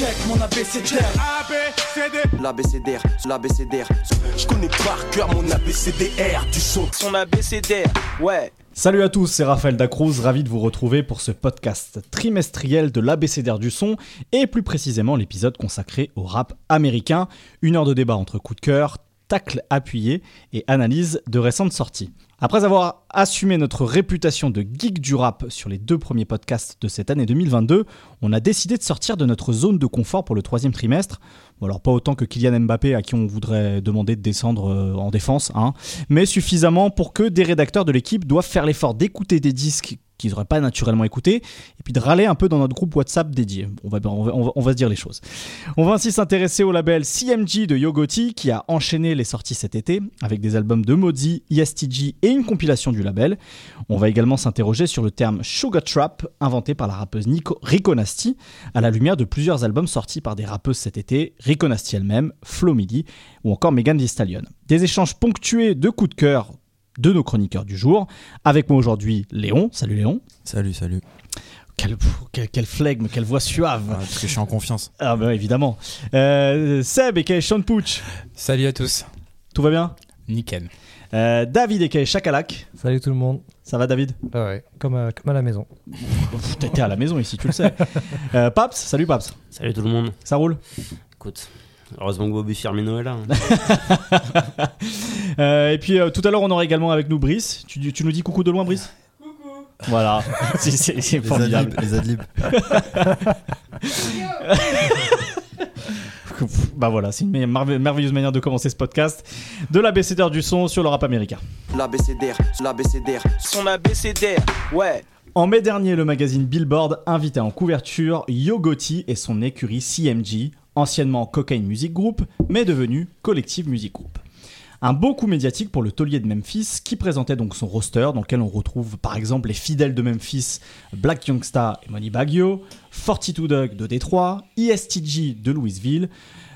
check mon ABCDR. ABCD. L'ABCDR, l'ABCDR. Je connais par cœur mon ABCDR. Tu sautes son ABCDR, ouais. Salut à tous, c'est Raphaël Dacruz, ravi de vous retrouver pour ce podcast trimestriel de l'ABCDR du son et plus précisément l'épisode consacré au rap américain. Une heure de débat entre coups de cœur, tacle appuyé et analyse de récentes sorties. Après avoir assumé notre réputation de geek du rap sur les deux premiers podcasts de cette année 2022, on a décidé de sortir de notre zone de confort pour le troisième trimestre. Bon, alors pas autant que Kylian Mbappé à qui on voudrait demander de descendre en défense, hein, mais suffisamment pour que des rédacteurs de l'équipe doivent faire l'effort d'écouter des disques qu'ils n'auraient pas naturellement écouté, et puis de râler un peu dans notre groupe WhatsApp dédié. On va se dire les choses. On va ainsi s'intéresser au label CMG de Yo Gotti, qui a enchaîné les sorties cet été, avec des albums de Modi, ISTG et une compilation du label. On va également s'interroger sur le terme Sugar Trap, inventé par la rappeuse Rico Nasty, à la lumière de plusieurs albums sortis par des rappeuses cet été, Rico Nasty elle-même, Flo Milli, ou encore Megan Thee Stallion. Des échanges ponctués de coups de cœur de nos chroniqueurs du jour. Avec moi aujourd'hui, Léon. Salut Léon. Salut, salut. Quel flegme, quelle voix suave. Ah, parce que je suis en confiance. Ah bah évidemment. Seb et Sean Pouch. Salut à tous. Tout va bien ? Nickel. David et Chakalak. Salut tout le monde. Ça va David ? Ouais, comme à la maison. T'étais à la maison ici, tu le sais. Paps, salut Paps. Salut tout le monde. Ça roule ? Écoute... Heureusement que Bobby Firmino est là. Hein. Et puis tout à l'heure, on aura également avec nous Brice. Tu nous dis coucou de loin, Brice ? Coucou. Voilà, c'est formidable. Les adlibs. Bah voilà, c'est une merveilleuse manière de commencer ce podcast de l'ABCDR du son sur le rap américain. L'ABCDR, l'ABCDR, son ABCDR, ouais. En mai dernier, le magazine Billboard invitait en couverture Yo Gotti et son écurie CMG, anciennement Cocaine Music Group, mais devenu Collective Music Group. Un beau coup médiatique pour le taulier de Memphis, qui présentait donc son roster, dans lequel on retrouve par exemple les fidèles de Memphis, Black Youngsta et Moneybagg Yo, 42 Duck de Détroit, ISTG de Louisville,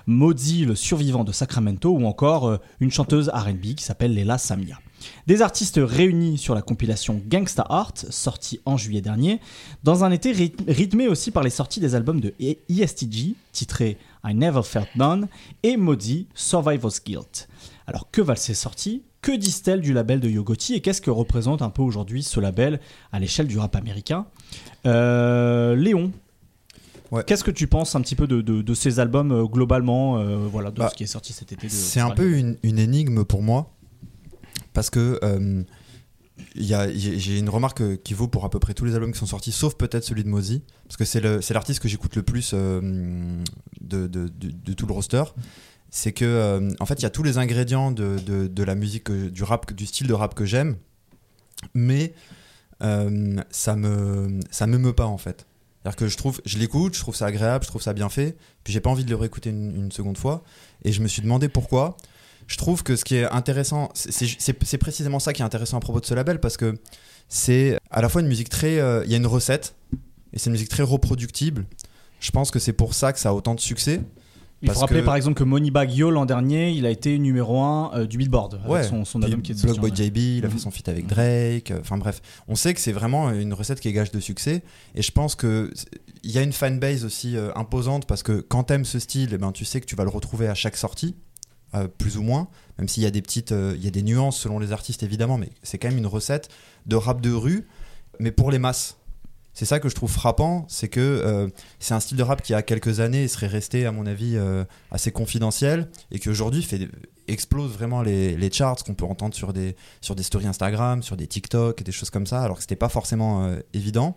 Modi le survivant de Sacramento, ou encore une chanteuse R&B qui s'appelle Leila Samia. Des artistes réunis sur la compilation Gangsta Art, sortie en juillet dernier, dans un été rythmé aussi par les sorties des albums de ISTG, titrés I Never Felt None, et Modi, Survivor's Guilt. Alors que valent ces sorties ? Que disent-elles du label de Yo Gotti et qu'est-ce que représente un peu aujourd'hui ce label à l'échelle du rap américain ? Léon ? Ouais. Qu'est-ce que tu penses un petit peu de ces albums globalement, voilà, de ce qui est sorti cet été de, c'est un peu une énigme pour moi, parce que j'ai une remarque qui vaut pour à peu près tous les albums qui sont sortis, sauf peut-être celui de Modi, parce que c'est l'artiste que j'écoute le plus de tout le roster. C'est que, en fait, il y a tous les ingrédients de la musique, du rap, du style de rap que j'aime, mais ça m'émeut pas en fait. C'est-à-dire que je l'écoute, je trouve ça agréable, je trouve ça bien fait, puis j'ai pas envie de le réécouter une seconde fois, et je me suis demandé pourquoi. Je trouve que ce qui est intéressant, c'est précisément ça qui est intéressant à propos de ce label, parce que c'est à la fois une musique très... il y a une recette, et c'est une musique très reproductible. Je pense que c'est pour ça que ça a autant de succès. Il faut rappeler par exemple que Moneybagg Yo l'an dernier, il a été numéro 1 du Billboard, avec son album qui est sorti. Blockboy JB, il a fait son feat avec Drake, enfin bref. On sait que c'est vraiment une recette qui est gage de succès, et je pense qu'il y a une fanbase aussi imposante, parce que quand t'aimes ce style, eh ben, tu sais que tu vas le retrouver à chaque sortie, plus ou moins, même s'il y a des petites, il y a des nuances selon les artistes évidemment, mais c'est quand même une recette de rap de rue, mais pour les masses. C'est ça que je trouve frappant, c'est que c'est un style de rap qui, il y a quelques années, serait resté, à mon avis, assez confidentiel, et qui aujourd'hui explose vraiment les charts qu'on peut entendre sur des stories Instagram, sur des TikTok, et des choses comme ça, alors que c'était pas forcément évident.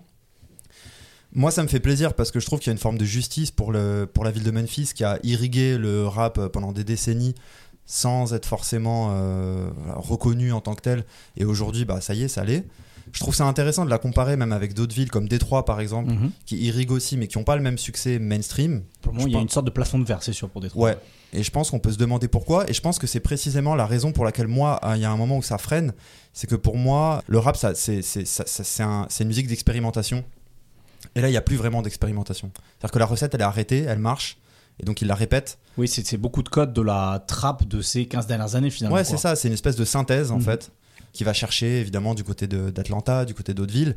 Moi, ça me fait plaisir parce que je trouve qu'il y a une forme de justice pour la ville de Memphis qui a irrigué le rap pendant des décennies sans être forcément reconnu en tant que tel, et aujourd'hui, bah, ça y est, ça l'est. Je trouve ça intéressant de la comparer même avec d'autres villes comme Détroit par exemple, qui irriguent aussi mais qui n'ont pas le même succès mainstream. Pour moi, il y a une sorte de plafond de verre, c'est sûr, pour Détroit. Ouais. Et je pense qu'on peut se demander pourquoi. Et je pense que c'est précisément la raison pour laquelle moi, il y a un moment où ça freine, c'est que pour moi, le rap, c'est une musique d'expérimentation. Et là, il n'y a plus vraiment d'expérimentation. C'est-à-dire que la recette, elle est arrêtée, elle marche. Et donc il la répète. Oui, c'est beaucoup de codes de la trappe de ces 15 dernières années finalement. Ouais, c'est ça. C'est une espèce de synthèse en fait, qui va chercher évidemment du côté d'Atlanta, du côté d'autres villes,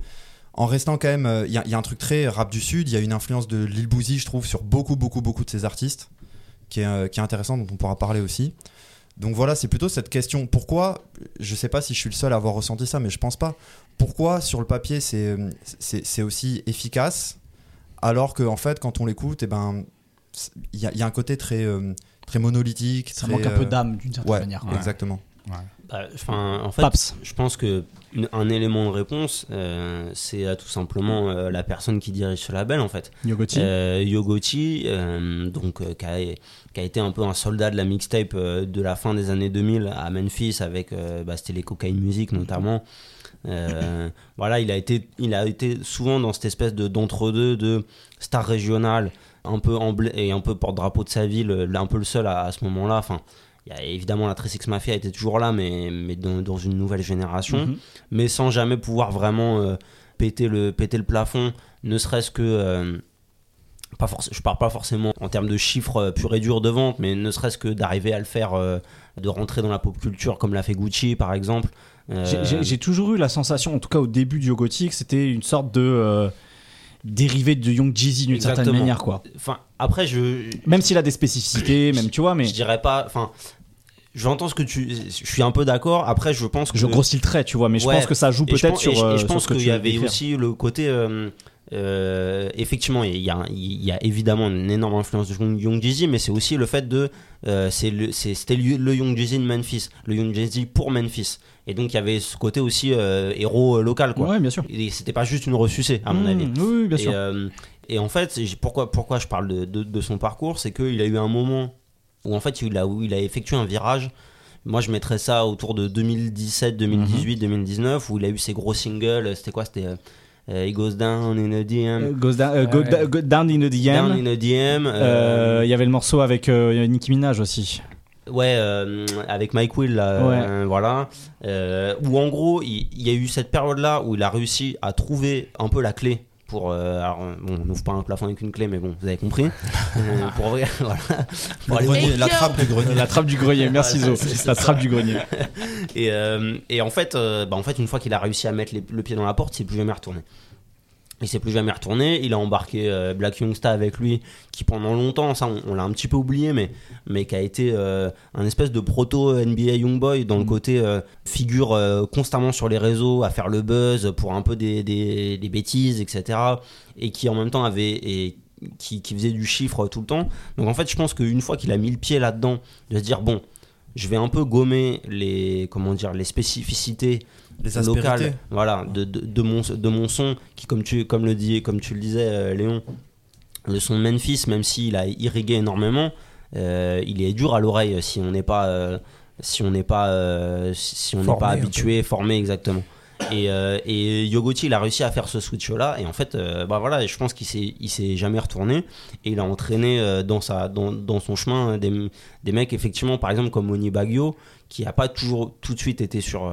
en restant quand même, il y a un truc très rap du Sud, il y a une influence de Lil Boozy, je trouve, sur beaucoup de ces artistes, qui est intéressant, dont on pourra parler aussi. Donc voilà, c'est plutôt cette question. Pourquoi, je sais pas si je suis le seul à avoir ressenti ça, mais je pense pas. Pourquoi sur le papier c'est aussi efficace, alors que en fait quand on l'écoute, il y a un côté très monolithique. Ça manque un peu d'âme d'une certaine manière. Ouais. Exactement. Ouais. En fait, Paps. Je pense que un élément de réponse, c'est tout simplement la personne qui dirige ce label en fait. Yo Gotti, donc qui a été un peu un soldat de la mixtape de la fin des années 2000 à Memphis avec c'était les Cocaine Music notamment. Voilà, il a été souvent dans cette espèce de d'entre-deux de star régional, un peu et un peu porte-drapeau de sa ville, un peu le seul à ce moment-là. Enfin. Il y a évidemment la 3Six Mafia était toujours là, mais dans une nouvelle génération, mais sans jamais pouvoir vraiment péter le plafond, ne serait-ce que je parle pas forcément en termes de chiffres purs et durs de vente, mais ne serait-ce que d'arriver à le faire, de rentrer dans la pop culture comme l'a fait Gucci par exemple. J'ai toujours eu la sensation, en tout cas au début du Yo Gotti, que c'était une sorte de dérivé de Young Jeezy d'une certaine manière quoi. Enfin après même s'il a des spécificités, même tu vois, mais je dirais pas, enfin j'entends ce que je suis un peu d'accord. Après je pense que je grossis le trait, tu vois, mais je pense que ça joue peut-être sur je pense qu'il y avait aussi le côté effectivement il y a évidemment une énorme influence de Young Jeezy, mais c'est aussi le fait de c'était le Young Jeezy de Memphis, le Young Jeezy pour Memphis, et donc il y avait ce côté aussi héros local quoi. Ouais, bien sûr. Et c'était pas juste une ressucée à mon avis. Oui, bien sûr. Et en fait pourquoi je parle de son parcours, c'est qu'il a eu un moment où en fait il a effectué un virage. Moi je mettrais ça autour de 2017, 2018, 2019, où il a eu ses gros singles. C'était It Goes Down in a DM. Down in a DM. Down in a DM. Il y avait le morceau avec Nicki Minaj aussi. Ouais, avec Mike Will, là, ouais. Voilà. Où en gros, il y a eu cette période-là où il a réussi à trouver un peu la clé pour. On n'ouvre pas un plafond avec une clé, mais bon, vous avez compris. Pour ouvrir, voilà. La trappe du grenier. La trappe du grenier, merci Zo. La trappe du grenier. Et en fait, une fois qu'il a réussi à mettre le pied dans la porte, il s'est plus jamais retourné. Il a embarqué Black Youngsta avec lui, qui pendant longtemps, ça on l'a un petit peu oublié, mais qui a été un espèce de proto NBA Youngboy dans le côté figure constamment sur les réseaux à faire le buzz pour un peu des bêtises, etc. et qui en même temps qui faisait du chiffre tout le temps. Donc en fait je pense qu'une fois qu'il a mis le pied là-dedans, de se dire bon, je vais un peu gommer les spécificités locales, voilà, de mon son, qui comme tu le disais Léon, le son de Memphis, même s'il a irrigué énormément, il est dur à l'oreille si on n'est pas habitué, formé, exactement. Et Yo Gotti, il a réussi à faire ce switch là, et en fait je pense qu'il s'est jamais retourné, et il a entraîné dans son chemin des mecs effectivement par exemple comme Moneybagg Yo, qui a pas toujours tout de suite été sur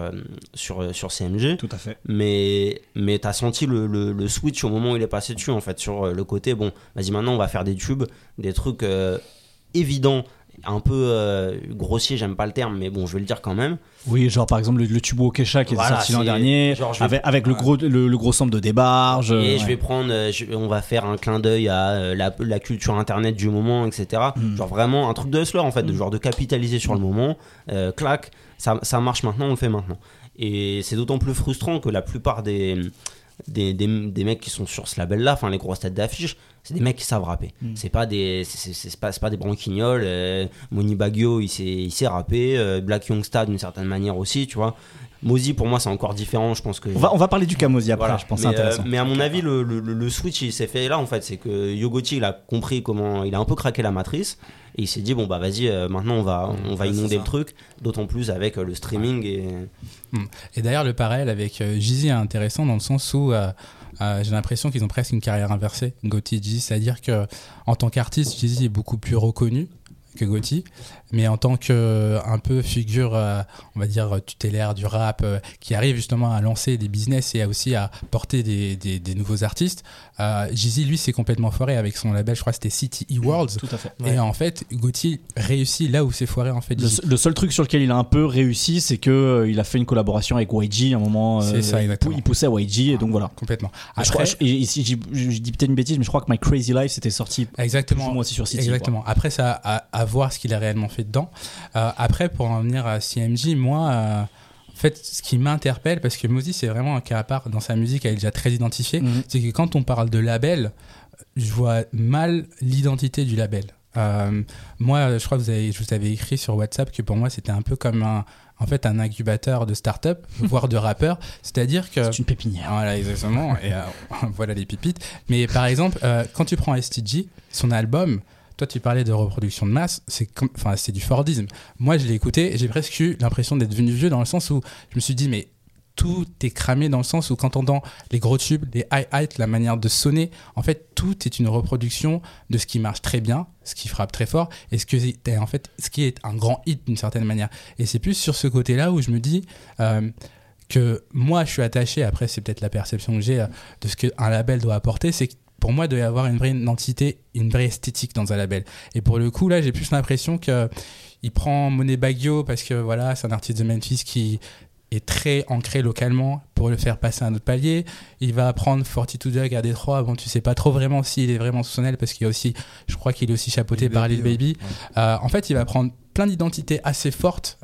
CMG. Tout à fait. Mais t'as senti le switch au moment où il est passé dessus en fait, sur le côté bon vas-y maintenant on va faire des tubes, des trucs évidents, un peu grossier, j'aime pas le terme, mais bon je vais le dire quand même. Oui, genre par exemple le tube Kesha qui est sorti l'an dernier, avec le gros sample de Débarge. Et je vais prendre, on va faire un clin d'œil à la culture internet du moment, etc. Genre vraiment un truc de hustler en fait, genre de capitaliser sur le moment, clac, ça marche maintenant, on le fait maintenant. Et c'est d'autant plus frustrant que la plupart des mecs qui sont sur ce label là, enfin les grosses têtes d'affiche, c'est des mecs qui savent rapper. C'est pas des branquignoles. Moneybagg Yo il sait rapper, Black Youngsta d'une certaine manière aussi, tu vois. Mozi pour moi c'est encore différent, je pense que on va parler du cas Mozi après, voilà. Je pense c'est intéressant, mais à mon avis le switch il s'est fait là en fait, c'est que Yo Gotti il a compris comment il a un peu craqué la matrice, et il s'est dit bon bah vas-y maintenant on va inonder le truc, d'autant plus avec le streaming. Et d'ailleurs le parallèle avec Jeezy est intéressant dans le sens où j'ai l'impression qu'ils ont presque une carrière inversée, Gotti et Jeezy, c'est-à-dire que en tant qu'artiste Jeezy est beaucoup plus reconnu, que Gotti, mais en tant que un peu figure, on va dire tutélaire du rap, qui arrive justement à lancer des business et à aussi à porter des nouveaux artistes. Jeezy, lui, s'est complètement foiré avec son label, je crois que c'était City E-Worlds. Tout à fait. Ouais. Et en fait, Gotti réussit là où s'est foiré en fait. Le seul truc sur lequel il a un peu réussi, c'est que il a fait une collaboration avec YG à un moment. C'est ça, exactement. Il poussait à YG et donc voilà. Complètement. Après, je dis peut-être une bêtise, mais je crois que My Crazy Life c'était sorti. Exactement. Moi aussi sur City. Exactement. Quoi. Après, ça a voir ce qu'il a réellement fait dedans. Après, pour en venir à CMG, moi, en fait, ce qui m'interpelle, parce que Modi, c'est vraiment un cas à part dans sa musique, elle est déjà très identifiée, c'est que quand on parle de label, je vois mal l'identité du label. Moi, je crois que je vous avais écrit sur WhatsApp que pour moi, c'était un peu comme un incubateur de start-up, voire de rappeur. C'est-à-dire que... C'est une pépinière. Voilà, exactement. Et voilà les pépites. Mais par exemple, quand tu prends ISTG, son album... Toi, tu parlais de reproduction de masse, c'est du Fordisme. Moi, je l'ai écouté, j'ai presque eu l'impression d'être devenu vieux dans le sens où je me suis dit, mais tout est cramé dans le sens où quand t'entends les gros tubes, les hi-hats, la manière de sonner, en fait, tout est une reproduction de ce qui marche très bien, ce qui frappe très fort et ce qui est un grand hit d'une certaine manière. Et c'est plus sur ce côté-là où je me dis... que moi, je suis attaché, après, c'est peut-être la perception que j'ai de ce qu'un label doit apporter, c'est que pour moi, il doit y avoir une vraie identité, une vraie esthétique dans un label. Et pour le coup, là, j'ai plus l'impression qu'il prend Moneybagg Yo parce que voilà, c'est un artiste de Memphis qui est très ancré localement pour le faire passer à un autre palier. Il va prendre 42 Duck à Détroit. Bon, tu sais pas trop vraiment s'il est vraiment sous son aile parce qu'il y a aussi, je crois qu'il est aussi chapeauté par Lil Baby. Ouais. En fait, il va prendre plein d'identités assez fortes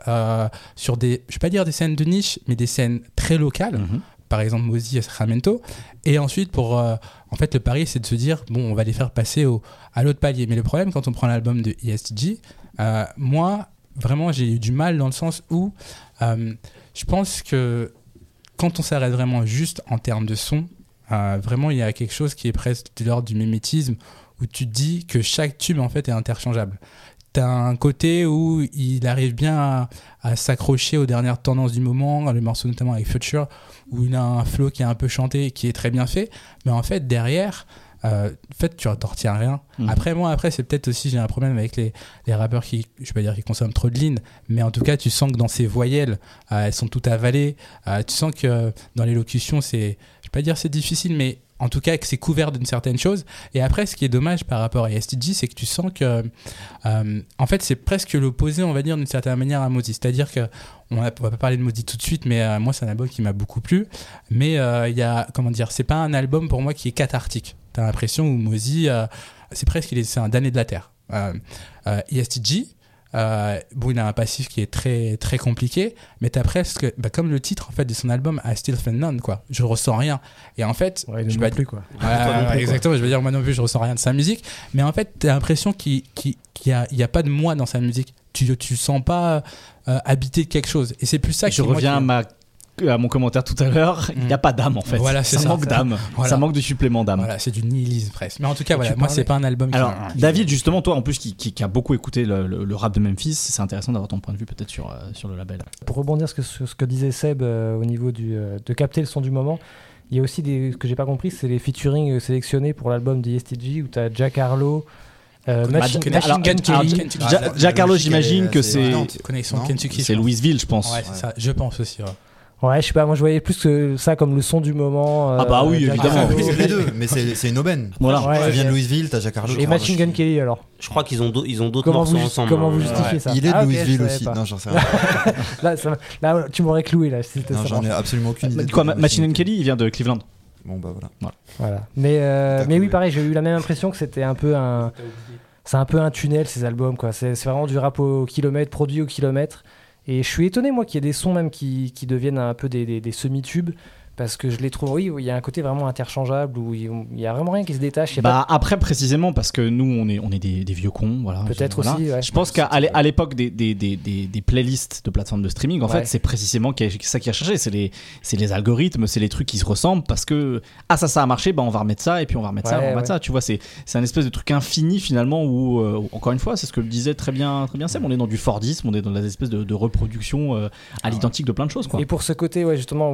sur des, je vais pas dire des scènes de niche, mais des scènes très locales. Mm-hmm. Par exemple, Modi à Sacramento. Et ensuite, pour le pari, c'est de se dire, bon, on va les faire passer à l'autre palier. Mais le problème, quand on prend l'album de ISTG, moi, vraiment, j'ai eu du mal dans le sens où je pense que quand on s'arrête vraiment juste en termes de son, vraiment, il y a quelque chose qui est presque de l'ordre du mimétisme où tu te dis que chaque tube, en fait, est interchangeable. T'as un côté où il arrive bien à s'accrocher aux dernières tendances du moment, le morceau notamment avec Future, où il a un flow qui est un peu chanté, qui est très bien fait, mais en fait derrière, tu n'en retiens rien. Mmh. Après, c'est peut-être aussi, j'ai un problème avec les rappeurs qui, je vais pas dire qu'ils consomment trop de lignes, mais en tout cas, tu sens que dans ces voyelles, elles sont toutes avalées, tu sens que dans l'élocution, c'est, je vais pas dire c'est difficile, mais en tout cas que c'est couvert d'une certaine chose. Et après, ce qui est dommage par rapport à STG, c'est que tu sens que c'est presque l'opposé, on va dire, d'une certaine manière à Modi. C'est-à-dire que on va pas parler de Modi tout de suite, mais moi c'est un album qui m'a beaucoup plu, mais il y a, comment dire, c'est pas un album pour moi qui est cathartique. T'as l'impression où Modi c'est un damné de la terre. ISTG, il a un passif qui est très très compliqué, mais t'as presque, comme le titre en fait de son album, I Still Feel None, quoi. Je ressens rien. Et en fait, exactement. Je veux dire, moi non plus, je ressens rien de sa musique. Mais en fait, t'as l'impression qu'il y a pas de moi dans sa musique. Tu sens pas habiter quelque chose. Et c'est plus ça. À mon commentaire tout à l'heure, il n'y a pas d'âme en fait. Voilà, ça manque d'âme, voilà. Ça manque de supplément d'âme. Voilà, c'est du nihilisme presque. Mais en tout cas, voilà, moi c'est pas un album. Alors, David, justement, toi en plus qui a beaucoup écouté le rap de Memphis, c'est intéressant d'avoir ton point de vue peut-être sur le label. Pour rebondir sur ce que disait Seb au niveau de capter le son du moment, il y a aussi ce que j'ai pas compris, c'est les featuring sélectionnés pour l'album d'ISTG où t'as Jack Harlow. Jack Harlow, j'imagine que c'est Louisville, je pense. Ouais, c'est ça, je pense aussi. Ouais, je sais pas, moi je voyais plus que ça comme le son du moment. Ah bah oui, évidemment. Les deux, mais c'est une aubaine. Voilà, tu viens de Louisville, t'as Jack Harlow. Et Machine Gun Kelly alors. Je crois qu'ils ont d'autres morceaux ensemble. Comment vous justifiez ça ? Il est de Louisville aussi. Non, j'en sais rien. Là, tu m'aurais cloué là. Non, j'en ai absolument aucune idée. Quoi, Machine Gun Kelly, il vient de Cleveland. Bon bah voilà. Mais oui, pareil, j'ai eu la même impression que c'était un peu un. C'est un peu un tunnel ces albums quoi. C'est vraiment du rap au kilomètre, produit au kilomètre. Et je suis étonné, moi, qu'il y ait des sons même qui deviennent un peu des semi-tubes, parce que je les trouve, oui, il y a un côté vraiment interchangeable, où il n'y a vraiment rien qui se détache. Après, précisément, parce que nous, on est des vieux cons. Voilà, peut-être aussi, ouais. Je pense qu'à l'époque des playlists de plateformes de streaming, en fait, c'est précisément ça qui a changé. C'est les algorithmes, c'est les trucs qui se ressemblent, parce que, ça a marché, on va remettre ça, et puis on va remettre ça, on va remettre ça. Tu vois, c'est un espèce de truc infini, finalement, où, encore une fois, c'est ce que le disait très bien Seb, on est dans du Fordisme, on est dans des espèces de reproduction à l'identique de plein de choses, quoi. Et pour ce côté, justement,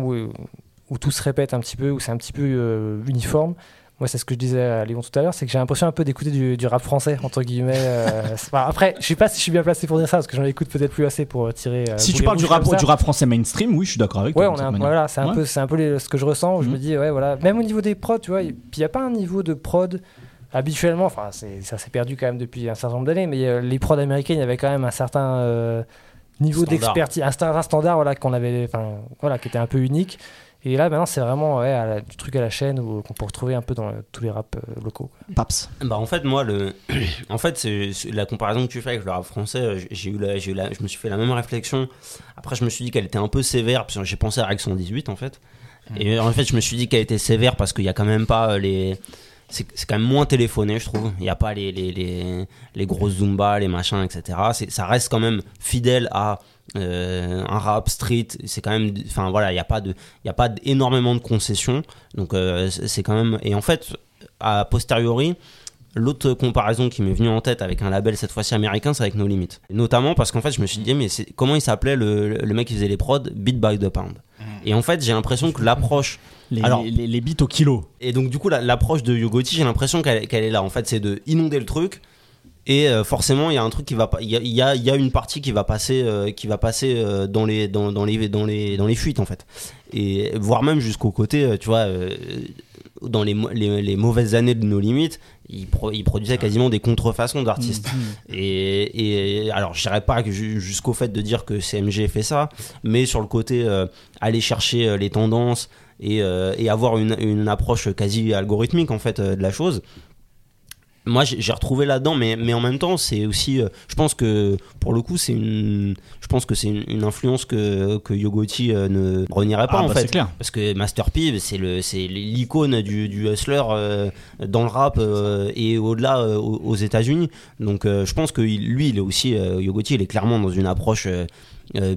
où tout se répète un petit peu, où c'est un petit peu uniforme. Moi, c'est ce que je disais à Léon tout à l'heure, c'est que j'ai l'impression un peu d'écouter du rap français, entre guillemets. Enfin, après, je sais pas si je suis bien placé pour dire ça, parce que j'en écoute peut-être plus assez pour tirer. Si tu parles du rap français mainstream, oui, je suis d'accord avec toi. Ouais, voilà, c'est un peu ce que je ressens, où je me dis, ouais, voilà. Même au niveau des prods, tu vois, puis il n'y a pas un niveau de prod habituellement, enfin, ça s'est perdu quand même depuis un certain nombre d'années, mais les prods américaines, il y avait quand même un certain niveau d'expertise, un standard, voilà, qu'on avait, enfin, voilà, qui était un peu unique. Et là, maintenant, c'est vraiment du truc à la chaîne qu'on peut retrouver un peu dans tous les raps locaux. Paps. Bah, en fait, moi, c'est la comparaison que tu fais avec le rap français, je me suis fait la même réflexion. Après, je me suis dit qu'elle était un peu sévère, parce que j'ai pensé à Rec 118, en fait. Et en fait, je me suis dit qu'elle était sévère parce qu'il n'y a quand même pas les... C'est quand même moins téléphoné, je trouve. Il n'y a pas les grosses Zumba, les machins, etc. Ça reste quand même fidèle à... un rap street, c'est quand même, enfin voilà, il y a pas énormément de concessions, donc c'est quand même. Et en fait, a posteriori, l'autre comparaison qui m'est venue en tête avec un label cette fois-ci américain, c'est avec No Limits, notamment parce qu'en fait je me suis dit mais comment il s'appelait le mec qui faisait les prods, Beat by the Pound. Et en fait j'ai l'impression que l'approche les beats au kilo, et donc du coup l'approche de Yo Gotti, j'ai l'impression qu'elle est là, en fait c'est de inonder le truc. Et forcément, il y a un truc qui va pas, il y a une partie qui va passer, dans les fuites en fait, et voire même jusqu'au côté, tu vois, dans les mauvaises années de nos limites, il produisait quasiment des contrefaçons d'artistes. Et alors, je dirais pas que jusqu'au fait de dire que CMG fait ça, mais sur le côté aller chercher les tendances et avoir une approche quasi algorithmique en fait de la chose. Moi j'ai retrouvé là-dedans, mais en même temps c'est aussi, je pense que pour le coup c'est une influence que Yo Gotti ne renierait pas, en fait, c'est clair. Parce que Master P c'est l'icône du hustler dans le rap et au-delà aux États-Unis, donc je pense que lui il est aussi Yo Gotti, il est clairement dans une approche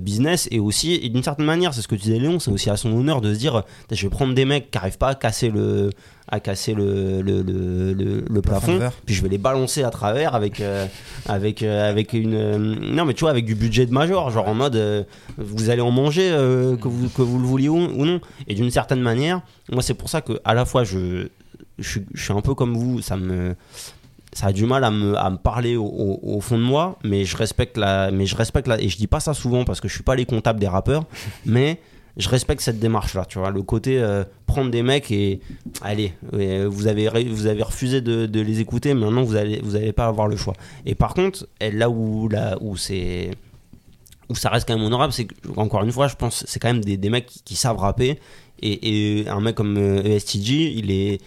business, et aussi, et d'une certaine manière, c'est ce que tu disais Léon, c'est aussi à son honneur de se dire je vais prendre des mecs qui n'arrivent pas à casser le plafond, puis je vais les balancer à travers avec une non mais tu vois, avec du budget de major, genre en mode vous allez en manger que vous le vouliez ou non. Et d'une certaine manière, moi c'est pour ça que à la fois je suis un peu comme vous, ça a du mal à me parler au fond de moi, mais je respecte la, et je dis pas ça souvent parce que je suis pas les comptables des rappeurs, mais je respecte cette démarche là, tu vois, le côté prendre des mecs et allez, vous avez refusé de les écouter, maintenant vous allez pas avoir le choix. Et par contre, là où ça reste quand même honorable, c'est que, encore une fois, je pense c'est quand même des mecs qui savent rapper, et un mec comme ESTG, il est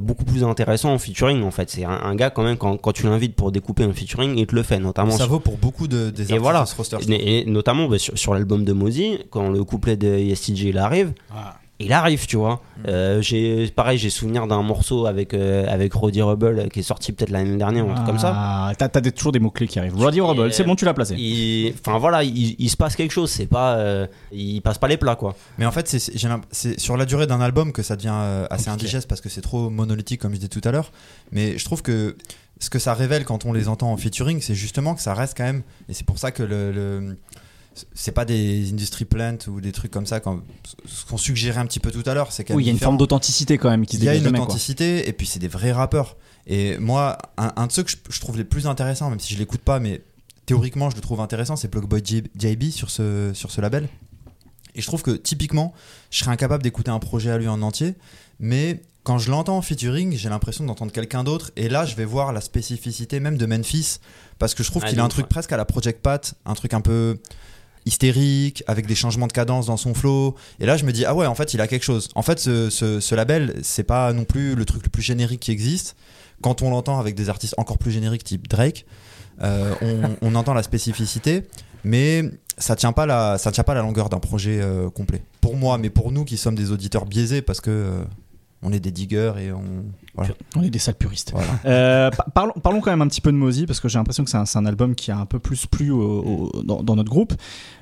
beaucoup plus intéressant en featuring, en fait. C'est un gars quand même, quand tu l'invites pour découper un featuring, il te le fait, notamment. Ça vaut pour beaucoup des artistes, voilà, de ce roster. Et notamment bah, sur l'album de Modi, quand le couplet de ISTG il arrive, tu vois. J'ai souvenir d'un morceau avec Roddy Rebel qui est sorti peut-être l'année dernière ou un truc comme ça. T'as toujours des mots-clés qui arrivent. Roddy Rebel, c'est bon, tu l'as placé. Enfin voilà, il se passe quelque chose, c'est pas, il passe pas les plats, quoi. Mais en fait, c'est sur la durée d'un album que ça devient assez indigeste, parce que c'est trop monolithique, comme je disais tout à l'heure. Mais je trouve que ce que ça révèle quand on les entend en featuring, c'est justement que ça reste quand même, et c'est pour ça que c'est pas des industry plants ou des trucs comme ça, ce qu'on suggérait un petit peu tout à l'heure, c'est qu'il y a une forme d'authenticité quand même qui se dégage. Il y a une authenticité, quoi. Et puis c'est des vrais rappeurs. Et moi, un de ceux que je trouve les plus intéressants, même si je l'écoute pas, mais théoriquement je le trouve intéressant, c'est Plugboy JB sur ce label. Et je trouve que typiquement, je serais incapable d'écouter un projet à lui en entier, mais quand je l'entends en featuring, j'ai l'impression d'entendre quelqu'un d'autre, et là je vais voir la spécificité même de Memphis, parce que je trouve qu'il a un truc presque à la Project Pat, un truc un peu hystérique, avec des changements de cadence dans son flow, et là je me dis en fait il a quelque chose. En fait ce label, c'est pas non plus le truc le plus générique qui existe. Quand on l'entend avec des artistes encore plus génériques type Drake, on entend la spécificité, mais ça tient pas la longueur d'un projet complet, pour moi, mais pour nous qui sommes des auditeurs biaisés, parce que on est des diggers et on est des sales puristes. Voilà. Parlons quand même un petit peu de Modi, parce que j'ai l'impression que c'est un album qui a un peu plus plu dans notre groupe.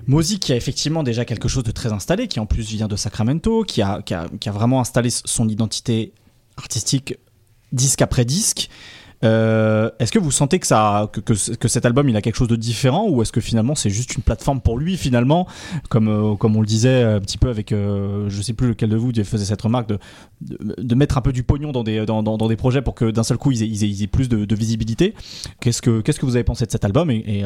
Modi qui a effectivement déjà quelque chose de très installé, qui en plus vient de Sacramento, qui a vraiment installé son identité artistique disque après disque. Est-ce que vous sentez que ça, que cet album il a quelque chose de différent, ou est-ce que finalement c'est juste une plateforme pour lui finalement, comme on le disait un petit peu avec je sais plus lequel de vous faisait cette remarque de mettre un peu du pognon dans des projets pour que d'un seul coup ils aient plus de visibilité. Qu'est-ce que vous avez pensé de cet album, et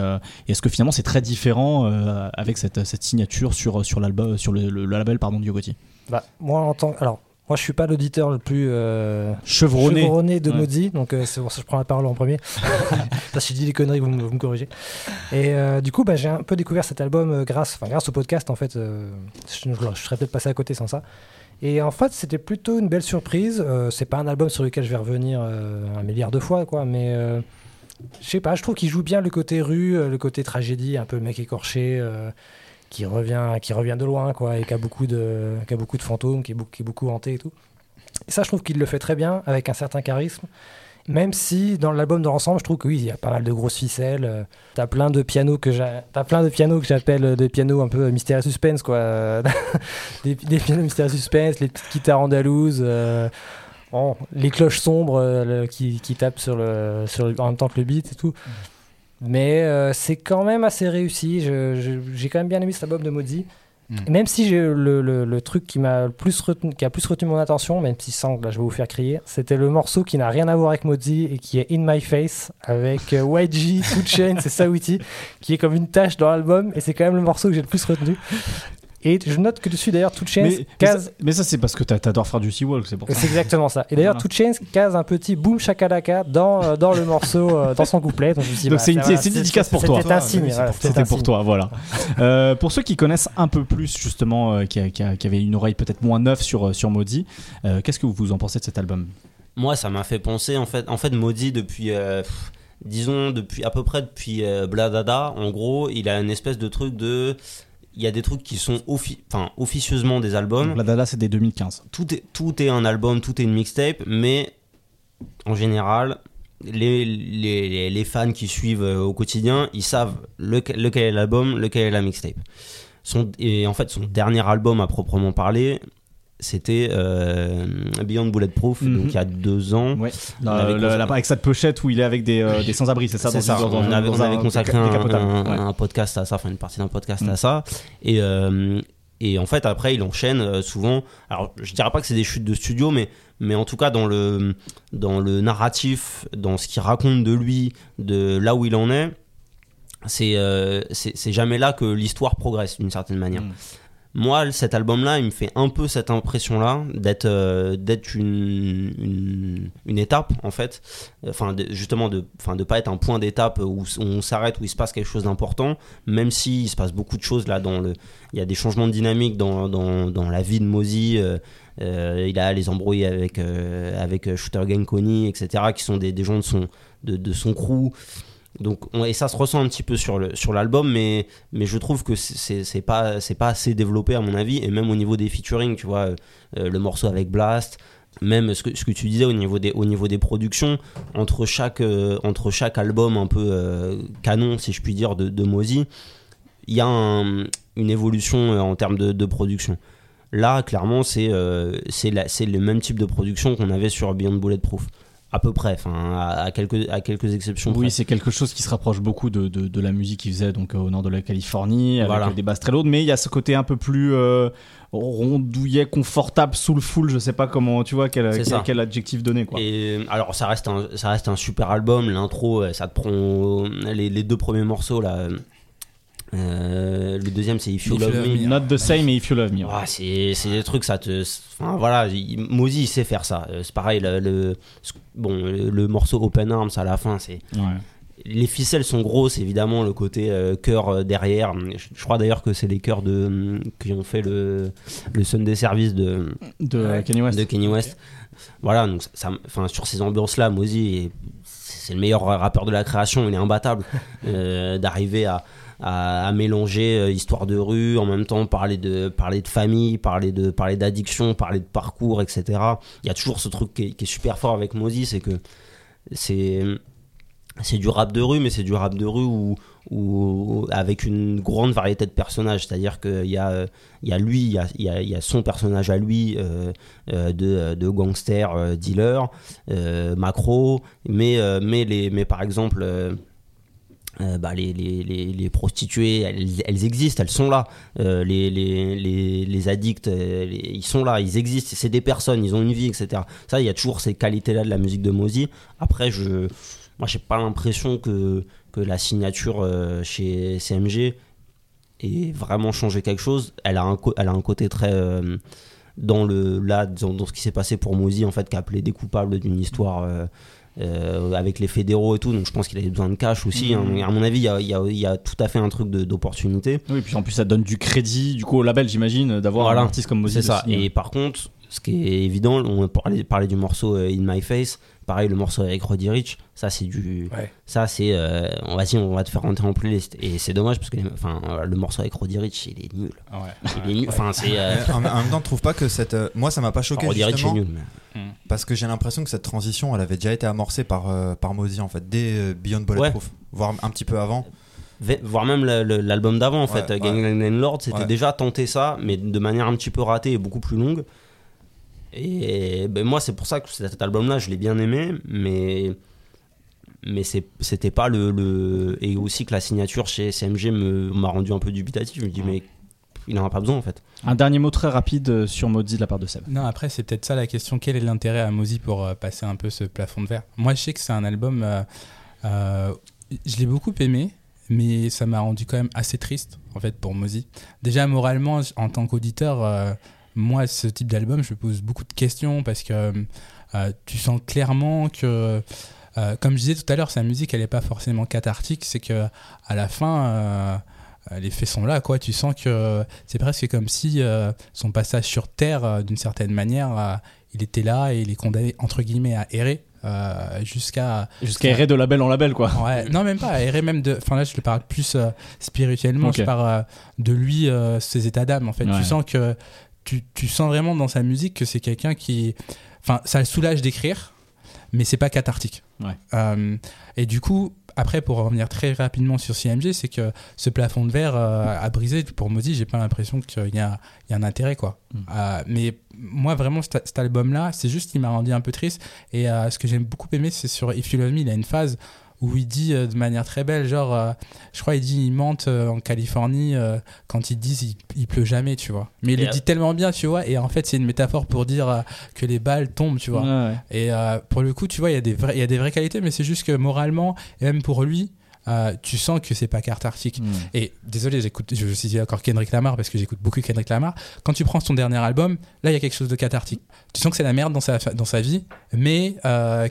est-ce que finalement c'est très différent avec cette signature sur l'album, sur le label pardon, de Yo Gotti? Moi, je suis pas l'auditeur le plus chevronné de Modi, donc c'est pour ça que je prends la parole en premier. Parce que je dis des conneries, vous me corrigez. Et du coup, j'ai un peu découvert cet album grâce au podcast, en fait. Je serais peut-être passé à côté sans ça. Et en fait, c'était plutôt une belle surprise. C'est pas un album sur lequel je vais revenir un milliard de fois, quoi, mais je sais pas, je trouve qu'il joue bien le côté rue, le côté tragédie, un peu mec écorché. Qui revient de loin, quoi, et qui a beaucoup de fantômes, qui est beaucoup hanté et tout. Et ça, je trouve qu'il le fait très bien, avec un certain charisme, même si dans l'album dans l'ensemble, je trouve que oui, il y a pas mal de grosses ficelles. T'as plein de pianos que j'appelle des pianos un peu mystère et suspense, quoi. des pianos mystère et suspense, les petites guitares andalouses, les cloches sombres qui tapent sur le, en même temps que le beat et tout. Mais c'est quand même assez réussi. J'ai quand même bien aimé cet album de Modi. Même si j'ai le truc qui a plus retenu mon attention, même si sans, là je vais vous faire crier, c'était le morceau qui n'a rien à voir avec Modi et qui est In My Face avec YG, 2 Chainz et Saweetie, qui est comme une tache dans l'album, et c'est quand même le morceau que j'ai le plus retenu. Et je note que dessus d'ailleurs 2 Chainz case... mais ça c'est parce que t'adores faire du Seawalk, c'est pour ça. C'est exactement ça. Et d'ailleurs 2 Chainz case un petit boom shakalaka dans le morceau, dans son couplet. Donc, c'est une dédicace pour toi. C'était un signe. C'était pour toi, voilà. Pour ceux qui connaissent un peu plus justement, qui avaient une oreille peut-être moins neuve sur Modi, qu'est-ce que vous en pensez de cet album ? Moi, ça m'a fait penser en fait Modi depuis. Disons depuis Bladada, en gros, il a une espèce de truc de. Il y a des trucs qui sont officieusement des albums. Bladada, c'est des 2015. Tout est un album, tout est une mixtape, mais en général, les fans qui suivent au quotidien, ils savent lequel est l'album, lequel est la mixtape. En fait, son dernier album à proprement parler, c'était Beyond Bulletproof, donc il y a 2 ans. Ouais. Avec cette pochette où il est avec des sans-abri, c'est ça? C'est ça, on avait consacré un podcast à ça, une partie d'un podcast à ça. Et en fait, après, il enchaîne souvent. Alors, je dirais pas que c'est des chutes de studio, mais en tout cas, dans le narratif, dans ce qu'il raconte de lui, de là où il en est, c'est jamais là que l'histoire progresse, d'une certaine manière. Moi, cet album-là, il me fait un peu cette impression-là d'être une étape, en fait. Justement, de pas être un point d'étape où on s'arrête, où il se passe quelque chose d'important, même s'il se passe beaucoup de choses là. Il y a des changements de dynamique dans la vie de Modi. Il a les embrouilles avec Shooter Gang Connie, etc., qui sont des gens de son crew. Donc, et ça se ressent un petit peu sur l'album, mais je trouve que c'est pas assez développé à mon avis, et même au niveau des featuring, tu vois, le morceau avec Blast, même ce que tu disais au niveau des productions, entre chaque album un peu canon, si je puis dire, de Modi, il y a une évolution en termes de production. Là, clairement, c'est le même type de production qu'on avait sur Beyond Bulletproof. À peu près, à quelques exceptions. Oui, près. C'est quelque chose qui se rapproche beaucoup de la musique qu'il faisait donc au nord de la Californie, avec des basses très lourdes, mais il y a ce côté un peu plus rondouillet, confortable, soulful, je sais pas comment, tu vois, quel adjectif donner, quoi. Et alors ça reste un super album, l'intro, ça te prend les 2 premiers morceaux là. Le deuxième c'est If You Love Me. Not the same et If You Love Me. Ah, c'est des trucs, ça te. Enfin, voilà, Modi il sait faire ça. C'est pareil, le morceau Open Arms à la fin, c'est. Ouais. Les ficelles sont grosses, évidemment, le côté chœur derrière. Je crois d'ailleurs que c'est les chœurs qui ont fait le Sunday Service de Kenny West. Voilà, donc ça, sur ces ambiances-là, Modi, c'est le meilleur rappeur de la création, il est imbattable. D'arriver à mélanger histoire de rue, en même temps parler de famille, parler d'addiction, parler de parcours, etc. Il y a toujours ce truc qui est super fort avec Modi, c'est que c'est du rap de rue, mais c'est du rap de rue où ou avec une grande variété de personnages, c'est-à-dire qu'il y a lui, il y a son personnage à lui de gangster, dealer, macro, mais par exemple les prostituées, elles existent, elles sont là. Les addicts, ils sont là, ils existent, c'est des personnes, ils ont une vie, etc. Ça, il y a toujours ces qualités-là de la musique de Modi. Après, moi, j'ai pas l'impression que la signature chez CMG ait vraiment changé quelque chose. Elle a un côté très... dans ce qui s'est passé pour Modi, en fait, qui a appelé des coupables d'une histoire... avec les fédéraux et tout, donc je pense qu'il avait besoin de cash aussi, hein. À mon avis il y a tout à fait un truc d'opportunité. Oui, puis en plus ça donne du crédit du coup au label, j'imagine, d'avoir un artiste comme Modi. C'est ça, signer. Et par contre, ce qui est évident, on parlait du morceau In My Face, pareil, le morceau avec Rudy Rich, ça c'est du... Ouais. Ça c'est... on va te faire rentrer en playlist, et c'est dommage parce que le morceau avec Rudy Rich, il est nul. Ah ouais. Il est nul, enfin c'est... En même temps, trouve pas que cette... Moi ça m'a pas choqué, Rudy Rich est nul, mais... Parce que j'ai l'impression que cette transition, elle avait déjà été amorcée par Modi, en fait, dès Beyond Bulletproof, ouais, voire un petit peu avant, voire même l'album d'avant, en fait, ouais, Gang Landlord, c'était déjà tenté ça, mais de manière un petit peu ratée et beaucoup plus longue. Et ben moi, c'est pour ça que cet album-là, je l'ai bien aimé, mais c'était pas le... Et aussi que la signature chez CMG m'a rendu un peu dubitatif. Je me dis, mais il n'en a pas besoin, en fait. Un dernier mot très rapide sur Modi de la part de Seb. Non, après, c'est peut-être ça la question. Quel est l'intérêt à Modi pour passer un peu ce plafond de verre ? Moi, je sais que c'est un album... je l'ai beaucoup aimé, mais ça m'a rendu quand même assez triste, en fait, pour Modi. Déjà, moralement, en tant qu'auditeur... moi, ce type d'album, je me pose beaucoup de questions parce que tu sens clairement que, comme je disais tout à l'heure, sa musique, elle n'est pas forcément cathartique. C'est qu'à la fin, les faits sont là, quoi. Tu sens que c'est presque comme si son passage sur Terre, d'une certaine manière, il était là et il est condamné, entre guillemets, à errer. Jusqu'à errer de label en label, quoi. Ouais, non, même pas errer, même de... Enfin là, je le parle plus spirituellement. Okay. Je parle de lui, ses états d'âme, en fait. Ouais. Tu sens que... Tu sens vraiment dans sa musique que c'est quelqu'un qui... Enfin, ça le soulage d'écrire, mais c'est pas cathartique. Ouais. Et du coup, après, pour revenir très rapidement sur CMG, c'est que ce plafond de verre a brisé. Pour Modi, j'ai pas l'impression qu'il y a un intérêt, quoi. Mm. Mais moi, vraiment, cet album-là, c'est juste qu'il m'a rendu un peu triste. Et ce que j'ai beaucoup aimé, c'est sur If You Love Me, il a une phase où il dit de manière très belle, genre, je crois il dit, il mentent en Californie quand ils disent il pleut jamais, tu vois. Mais il le dit tellement bien, tu vois, et en fait c'est une métaphore pour dire que les balles tombent, tu vois. Ouais. Et pour le coup, tu vois, il y a des vraies qualités, mais c'est juste que moralement, et même pour lui, tu sens que c'est pas cathartique. Et désolé, je cite encore Kendrick Lamar parce que j'écoute beaucoup Kendrick Lamar. Quand tu prends son dernier album, là il y a quelque chose de cathartique. Tu sens que c'est la merde dans sa vie, mais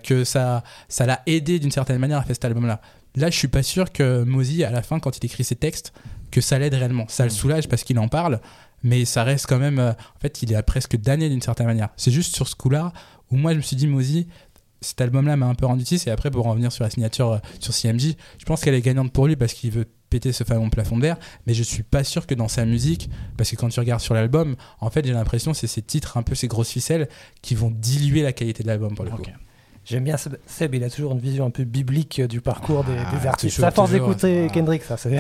que ça l'a aidé d'une certaine manière à faire cet album-là. Là, je suis pas sûr que Modi, à la fin, quand il écrit ses textes, que ça l'aide réellement. Ça le soulage parce qu'il en parle, mais ça reste quand même... en fait, il est presque damné d'une certaine manière. C'est juste sur ce coup-là où moi je me suis dit, Modi, cet album-là m'a un peu rendu triste. Et après, pour en revenir sur la signature sur CMG, je pense qu'elle est gagnante pour lui parce qu'il veut péter ce fameux plafond de verre, mais je suis pas sûr que dans sa musique, parce que quand tu regardes sur l'album, en fait, j'ai l'impression que c'est ces titres, un peu ces grosses ficelles, qui vont diluer la qualité de l'album, pour le coup. J'aime bien Seb, il a toujours une vision un peu biblique du parcours des artistes. Toujours, à force d'écouter Kendrick, ça c'est...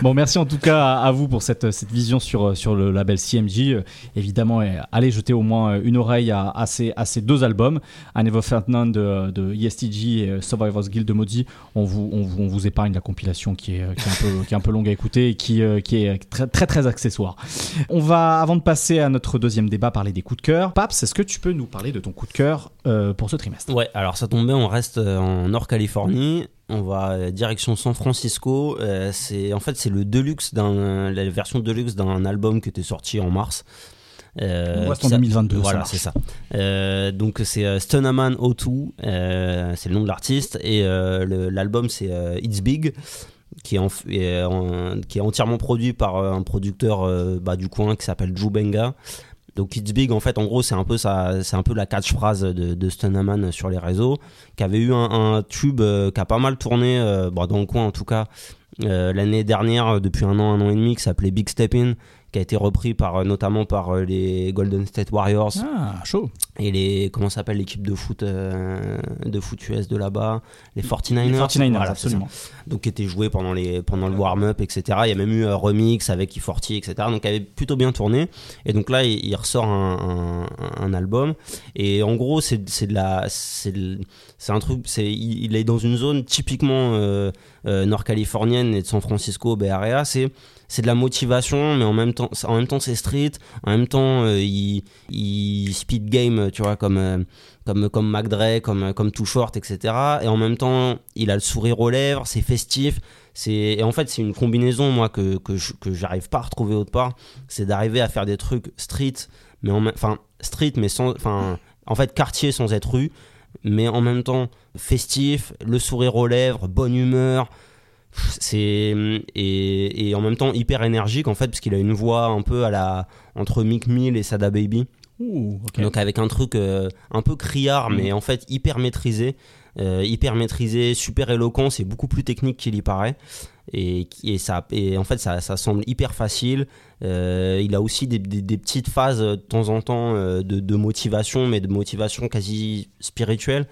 Bon, merci en tout cas à vous pour cette vision sur le label CMG. Évidemment, allez jeter au moins une oreille à ces deux albums, I Never Felt None de ISTG et Survivor's Guild de Modi. On vous épargne la compilation qui est un peu longue à écouter et qui est très, très, très accessoire. On va, avant de passer à notre deuxième débat, parler des coups de cœur. Paps, est-ce que tu peux nous parler de ton coup de cœur pour ce trimestre? Ouais, alors ça tombe bien, on reste en Nord-Californie, on va direction San Francisco. C'est le deluxe la version deluxe d'un album qui était sorti en mars. En 2022, voilà, c'est ça. Donc c'est Stonaman O2, c'est le nom de l'artiste, et l'album c'est It's Big, qui est entièrement produit par un producteur du coin qui s'appelle Drew Benga. Donc It's Big, en fait, en gros, c'est un peu la catchphrase de Stonaman sur les réseaux, qui avait eu un tube qui a pas mal tourné, dans le coin en tout cas, l'année dernière, depuis un an et demi, qui s'appelait Big Step In, qui a été repris par, notamment par les Golden State Warriors. Ah, chaud. Et les, comment ça s'appelle, l'équipe de foot US de là-bas, les 49ers. Les 49ers, voilà, absolument. Donc qui était joué pendant, les, pendant le warm-up, etc. Il y a même eu un remix avec E40, etc. Donc il avait plutôt bien tourné. Et donc là, il ressort un album. Et en gros, c'est de la... c'est un truc... C'est, il est dans une zone typiquement nord-californienne et de San Francisco, Bay Area. C'est de la motivation, mais en même temps c'est street, en même temps il speed game, tu vois, comme Mac Dre, comme Too Short, etc. Et en même temps il a le sourire aux lèvres, c'est festif, et en fait c'est une combinaison, moi, que j'arrive pas à retrouver autre part. C'est d'arriver à faire des trucs street mais quartier sans être rue, mais en même temps festif, le sourire aux lèvres, bonne humeur. Et en même temps hyper énergique, en fait, parce qu'il a une voix un peu à la entre Meek Mill et Sada Baby. Ooh, okay. Donc avec un truc un peu criard, mais en fait hyper maîtrisé, super éloquent. C'est beaucoup plus technique qu'il y paraît, et en fait ça semble hyper facile. Il a aussi des petites phases de temps en temps de motivation, mais de motivation quasi spirituelle.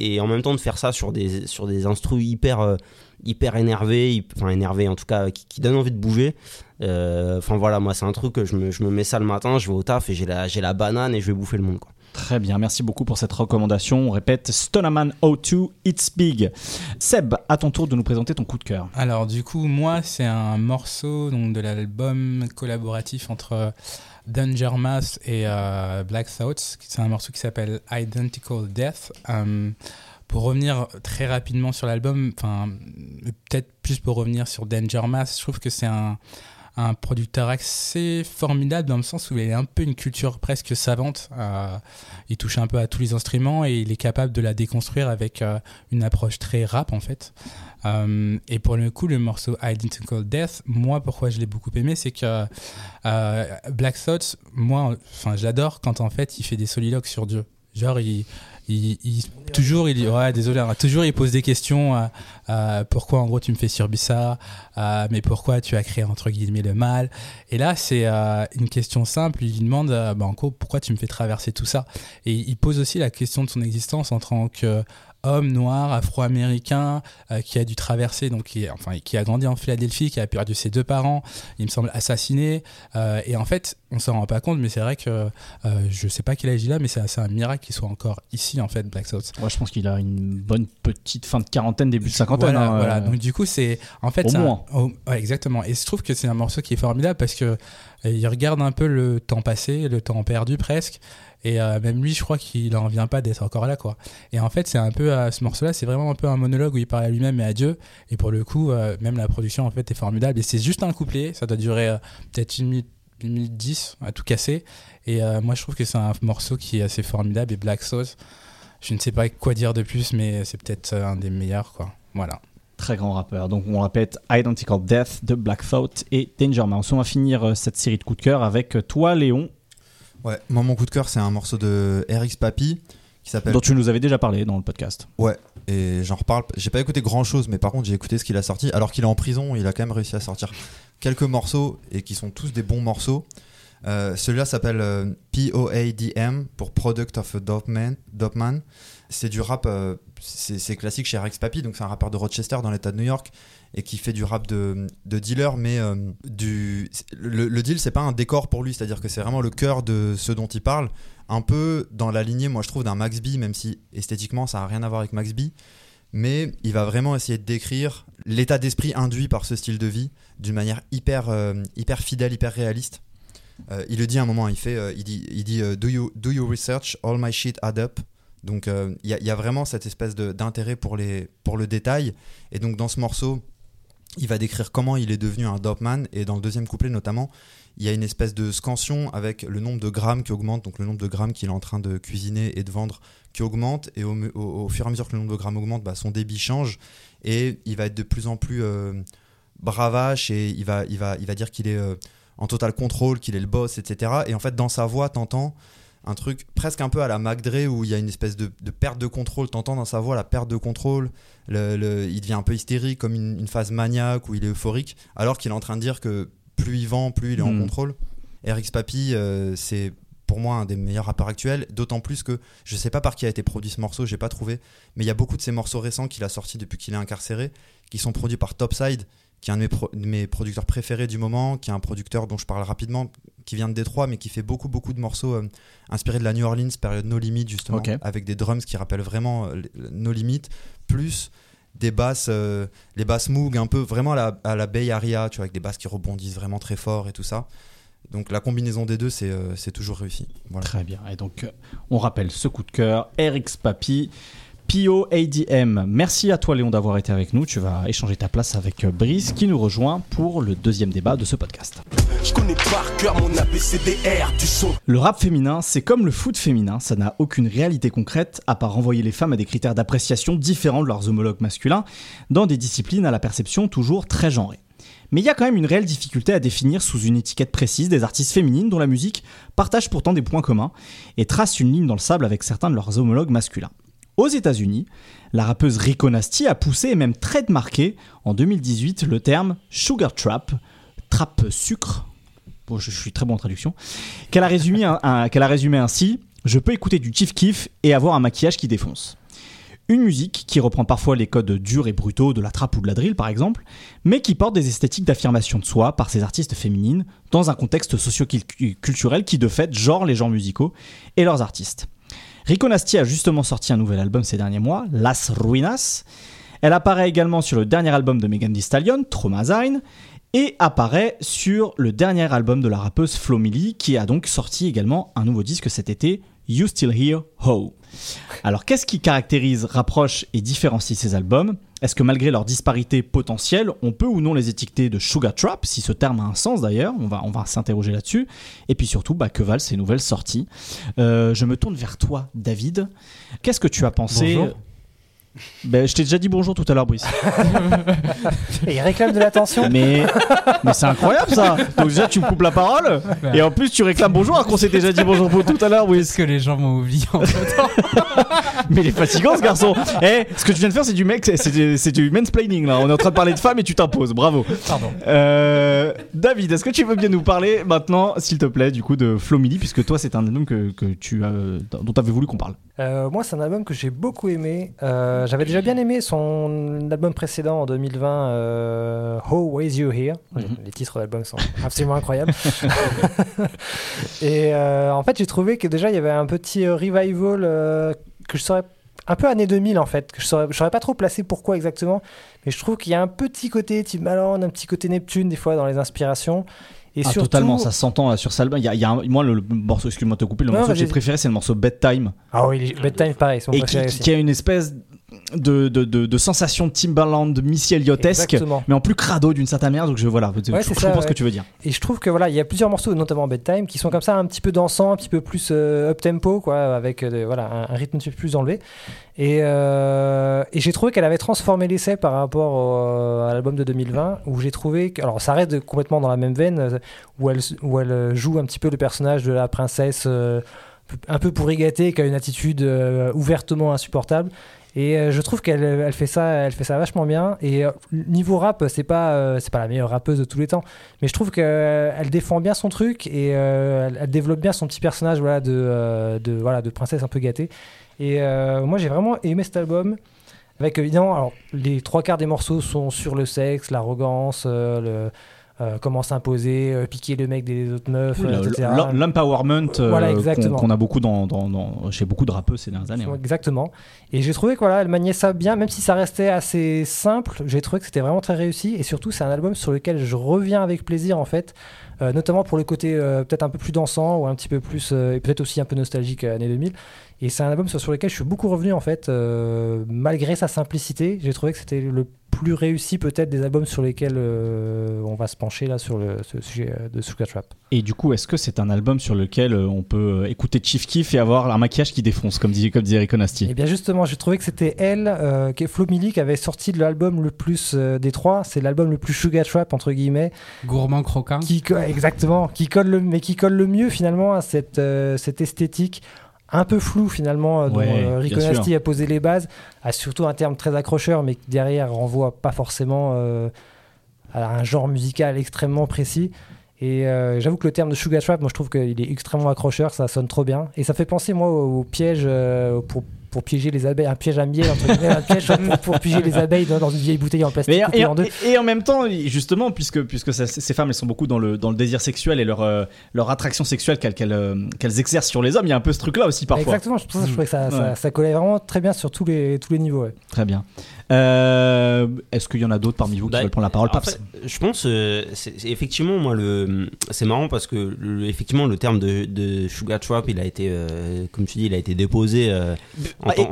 Et en même temps de faire ça sur des instrus hyper énervés, enfin énervés en tout cas, qui donnent envie de bouger. Enfin voilà, moi c'est un truc que je me mets ça le matin, je vais au taf et j'ai la banane et je vais bouffer le monde, quoi. Très bien, merci beaucoup pour cette recommandation. On répète, Stonaman O2, It's Big. Seb, à ton tour de nous présenter ton coup de cœur. Alors du coup, moi c'est un morceau donc, de l'album collaboratif entre Danger Mouse et Black Thoughts. C'est un morceau qui s'appelle Identical Death. Pour revenir très rapidement sur l'album, peut-être plus pour revenir sur Danger Mouse, je trouve que c'est un producteur assez formidable dans le sens où il a un peu une culture presque savante. Il touche un peu à tous les instruments et il est capable de la déconstruire avec une approche très rap, en fait. Et pour le coup, le morceau Identical Death, moi, pourquoi je l'ai beaucoup aimé, c'est que Black Thoughts, moi, j'adore quand en fait il fait des soliloques sur Dieu. Genre, il pose des questions. Pourquoi en gros tu me fais subir ça, mais pourquoi tu as créé entre guillemets le mal. Et là c'est une question simple. Il demande en gros pourquoi tu me fais traverser tout ça. Et il pose aussi la question de son existence en tant que homme noir afro-américain qui a dû traverser, donc qui a grandi en Philadelphie, qui a perdu ses deux parents, il me semble assassinés, et en fait on s'en rend pas compte, mais c'est vrai que je sais pas quel âge il a, mais c'est un miracle qu'il soit encore ici en fait, Black Thoughts. Moi je pense qu'il a une bonne petite fin de quarantaine, début de cinquantaine. Voilà, voilà. Donc du coup c'est en fait exactement, et je trouve que c'est un morceau qui est formidable parce que il regarde un peu le temps passé, le temps perdu presque. Et même lui, je crois qu'il en revient pas d'être encore là, quoi. Et en fait, c'est un peu ce morceau-là, c'est vraiment un peu un monologue où il parle à lui-même et à Dieu. Et pour le coup, même la production en fait est formidable. Et c'est juste un couplet, ça doit durer peut-être 1 minute 10 à tout casser. Et moi, je trouve que c'est un morceau qui est assez formidable. Et Black Sauce, je ne sais pas quoi dire de plus, mais c'est peut-être un des meilleurs, quoi. Voilà. Très grand rappeur. Donc on répète, Identical Death de Black Thought et Danger Mouse. On va finir cette série de coups de cœur avec toi, Léon. Ouais, moi mon coup de cœur c'est un morceau de RX Papi qui s'appelle... dont tu nous avais déjà parlé dans le podcast. Ouais, et j'en reparle, j'ai pas écouté grand chose, mais par contre j'ai écouté ce qu'il a sorti, alors qu'il est en prison, il a quand même réussi à sortir quelques morceaux et qui sont tous des bons morceaux. Celui-là s'appelle POADM pour Product of a Dope Man. C'est du rap, c'est classique chez RX Papi, donc c'est un rappeur de Rochester dans l'état de New York et qui fait du rap de dealer, mais le deal c'est pas un décor pour lui, c'est-à-dire que c'est vraiment le cœur de ce dont il parle, un peu dans la lignée, moi je trouve, d'un Max B, même si esthétiquement ça a rien à voir avec Max B, mais il va vraiment essayer de décrire l'état d'esprit induit par ce style de vie d'une manière hyper fidèle, hyper réaliste. Il le dit à un moment, il dit do you research, all my shit add up. Donc il y a vraiment cette espèce d'intérêt pour le détail, et donc dans ce morceau il va décrire comment il est devenu un dope man, et dans le deuxième couplet notamment, il y a une espèce de scansion avec le nombre de grammes qui augmente, donc le nombre de grammes qu'il est en train de cuisiner et de vendre qui augmente, et au fur et à mesure que le nombre de grammes augmente, son débit change, et il va être de plus en plus bravache, et il va dire qu'il est en total contrôle, qu'il est le boss, etc. Et en fait dans sa voix t'entends un truc presque un peu à la Mac Dre, où il y a une espèce de perte de contrôle, t'entends dans sa voix la perte de contrôle, il devient un peu hystérique, comme une phase maniaque où il est euphorique, alors qu'il est en train de dire que plus il vend, plus il est en contrôle. RX Papi, c'est pour moi un des meilleurs rappeurs actuels, d'autant plus que je sais pas par qui a été produit ce morceau, j'ai pas trouvé, mais il y a beaucoup de ces morceaux récents qu'il a sortis depuis qu'il est incarcéré, qui sont produits par Topside, qui est un de mes producteurs préférés du moment, qui est un producteur dont je parle rapidement, qui vient de Détroit, mais qui fait beaucoup de morceaux inspirés de la New Orleans, période No Limits justement, avec des drums qui rappellent vraiment No Limits, plus des basses, les basses Moog, un peu vraiment à la Bay Area, tu vois, avec des basses qui rebondissent vraiment très fort et tout ça. Donc la combinaison des deux, c'est toujours réussi. Voilà. Très bien. Et donc, on rappelle ce coup de cœur, RX Papi, P.O. ADM. Merci à toi, Léon, d'avoir été avec nous. Tu vas échanger ta place avec Brice, qui nous rejoint pour le deuxième débat de ce podcast. Je connais par cœur mon ABCDR du son. Le rap féminin, c'est comme le foot féminin. Ça n'a aucune réalité concrète, à part envoyer les femmes à des critères d'appréciation différents de leurs homologues masculins, dans des disciplines à la perception toujours très genrée. Mais il y a quand même une réelle difficulté à définir sous une étiquette précise des artistes féminines dont la musique partage pourtant des points communs et trace une ligne dans le sable avec certains de leurs homologues masculins. Aux États-Unis, la rappeuse Rico Nasty a poussé et même trademarqué en 2018 le terme « sugar trap », « trappe sucre », bon, je suis très bon en traduction, qu'elle a résumé ainsi « je peux écouter du kiff-kiff et avoir un maquillage qui défonce ». Une musique qui reprend parfois les codes durs et brutaux de la trappe ou de la drill par exemple, mais qui porte des esthétiques d'affirmation de soi par ces artistes féminines dans un contexte socio-culturel qui de fait genre les genres musicaux et leurs artistes. Rico Nasty a justement sorti un nouvel album ces derniers mois, Las Ruinas. Elle apparaît également sur le dernier album de Megan Thee Stallion, Traumasign, et apparaît sur le dernier album de la rappeuse Flo Milli, qui a donc sorti également un nouveau disque cet été, You Still Here, Ho. Alors qu'est-ce qui caractérise, rapproche et différencie ces albums ? Est-ce que malgré leur disparité potentielle, on peut ou non les étiqueter de Sugar Trap, si ce terme a un sens d'ailleurs, on va s'interroger là-dessus. Et puis surtout, que valent ces nouvelles sorties ? Je me tourne vers toi, David. Qu'est-ce que tu as pensé ? Bonjour. Je t'ai déjà dit bonjour tout à l'heure, Brice. Et il réclame de l'attention. Mais c'est incroyable ça. Donc déjà tu me coupes la parole et en plus tu réclames bonjour alors qu'on s'est déjà dit bonjour pour tout à l'heure, Brice. Parce que les gens m'ont oublié en fait. Mais il est fatigant ce garçon. Ce que tu viens de faire c'est du mansplaining là. On est en train de parler de femmes et tu t'imposes. Bravo. Pardon. David, est-ce que tu veux bien nous parler maintenant, s'il te plaît, du coup de Flo Milli, puisque toi c'est un album dont tu avais voulu qu'on parle. Moi c'est un album que j'ai beaucoup aimé. J'avais déjà bien aimé son album précédent en 2020, Always You Here. Les titres d'album sont absolument incroyables. Et en fait, j'ai trouvé que déjà, il y avait un petit revival que je saurais un peu années 2000 en fait, que je saurais pas trop placer pourquoi exactement, mais je trouve qu'il y a un petit côté Tim Allen, un petit côté Neptune des fois dans les inspirations. Et surtout... totalement, ça s'entend là, sur cet album. Moi, le morceau, excuse-moi de te couper, le morceau que j'ai préféré, c'est le morceau Bedtime. Ah oui, Bedtime, pareil. Et qui a une espèce de sensation Timbaland, Missy Elliott-esque, mais en plus crado d'une certaine manière. Donc je comprends ce que tu veux dire. Et je trouve que il y a plusieurs morceaux, notamment Bedtime, qui sont comme ça un petit peu dansants, un petit peu plus up-tempo, quoi, avec un rythme un peu plus enlevé. Et j'ai trouvé qu'elle avait transformé l'essai par rapport à l'album de 2020, où j'ai trouvé que, alors ça reste complètement dans la même veine, où elle joue un petit peu le personnage de la princesse un peu pourri gâtée, qui a une attitude ouvertement insupportable. Et je trouve qu'elle fait ça vachement bien. Et niveau rap, c'est pas la meilleure rappeuse de tous les temps, mais je trouve qu'elle défend bien son truc et elle développe bien son petit personnage de princesse un peu gâtée. Et moi j'ai vraiment aimé cet album. Avec évidemment, alors les trois quarts des morceaux sont sur le sexe, l'arrogance, comment s'imposer, piquer le mec des autres meufs, etc. L'empowerment qu'on a beaucoup chez beaucoup de rappeurs ces dernières années. Exactement. Ouais. Et j'ai trouvé qu'elle maniait ça bien, même si ça restait assez simple, j'ai trouvé que c'était vraiment très réussi. Et surtout, c'est un album sur lequel je reviens avec plaisir, en fait, notamment pour le côté peut-être un peu plus dansant ou un petit peu plus, et peut-être aussi un peu nostalgique années 2000. Et c'est un album sur lequel je suis beaucoup revenu, en fait, malgré sa simplicité. J'ai trouvé que c'était le plus réussi peut-être des albums sur lesquels on va se pencher là sur ce sujet de Sugar Trap. Et du coup, est-ce que c'est un album sur lequel on peut écouter Chief Keef et avoir un maquillage qui défonce, comme disait Rico Nasty ? Et bien justement, j'ai trouvé que c'était elle, Flo Milli, qui avait sorti de l'album le plus des trois. C'est l'album le plus Sugar Trap entre guillemets. Gourmand croquant. Exactement, qui colle le mieux finalement à cette esthétique. Un peu flou finalement, dont Rico Nasty a posé les bases, a surtout un terme très accrocheur, mais qui derrière renvoie pas forcément à un genre musical extrêmement précis. Et j'avoue que le terme de Sugar Trap, moi je trouve qu'il est extrêmement accrocheur, ça sonne trop bien. Et ça fait penser, moi, au piège pour piéger les abeilles, un piège à miel, entre guillemets, un piège pour piéger les abeilles dans une vieille bouteille en plastique. Et en même temps, justement, puisque ces femmes, elles sont beaucoup dans le désir sexuel et leur attraction sexuelle qu'elles exercent sur les hommes, il y a un peu ce truc-là aussi parfois. Exactement, c'est pour ça que je trouvais que ça collait vraiment très bien sur tous les niveaux. Ouais. Très bien. Est-ce qu'il y en a d'autres parmi vous qui veulent prendre la parole, Paps ? Je pense, effectivement, moi, c'est marrant parce que effectivement, le terme de Sugar Trap, il a été, comme tu dis, il a été déposé.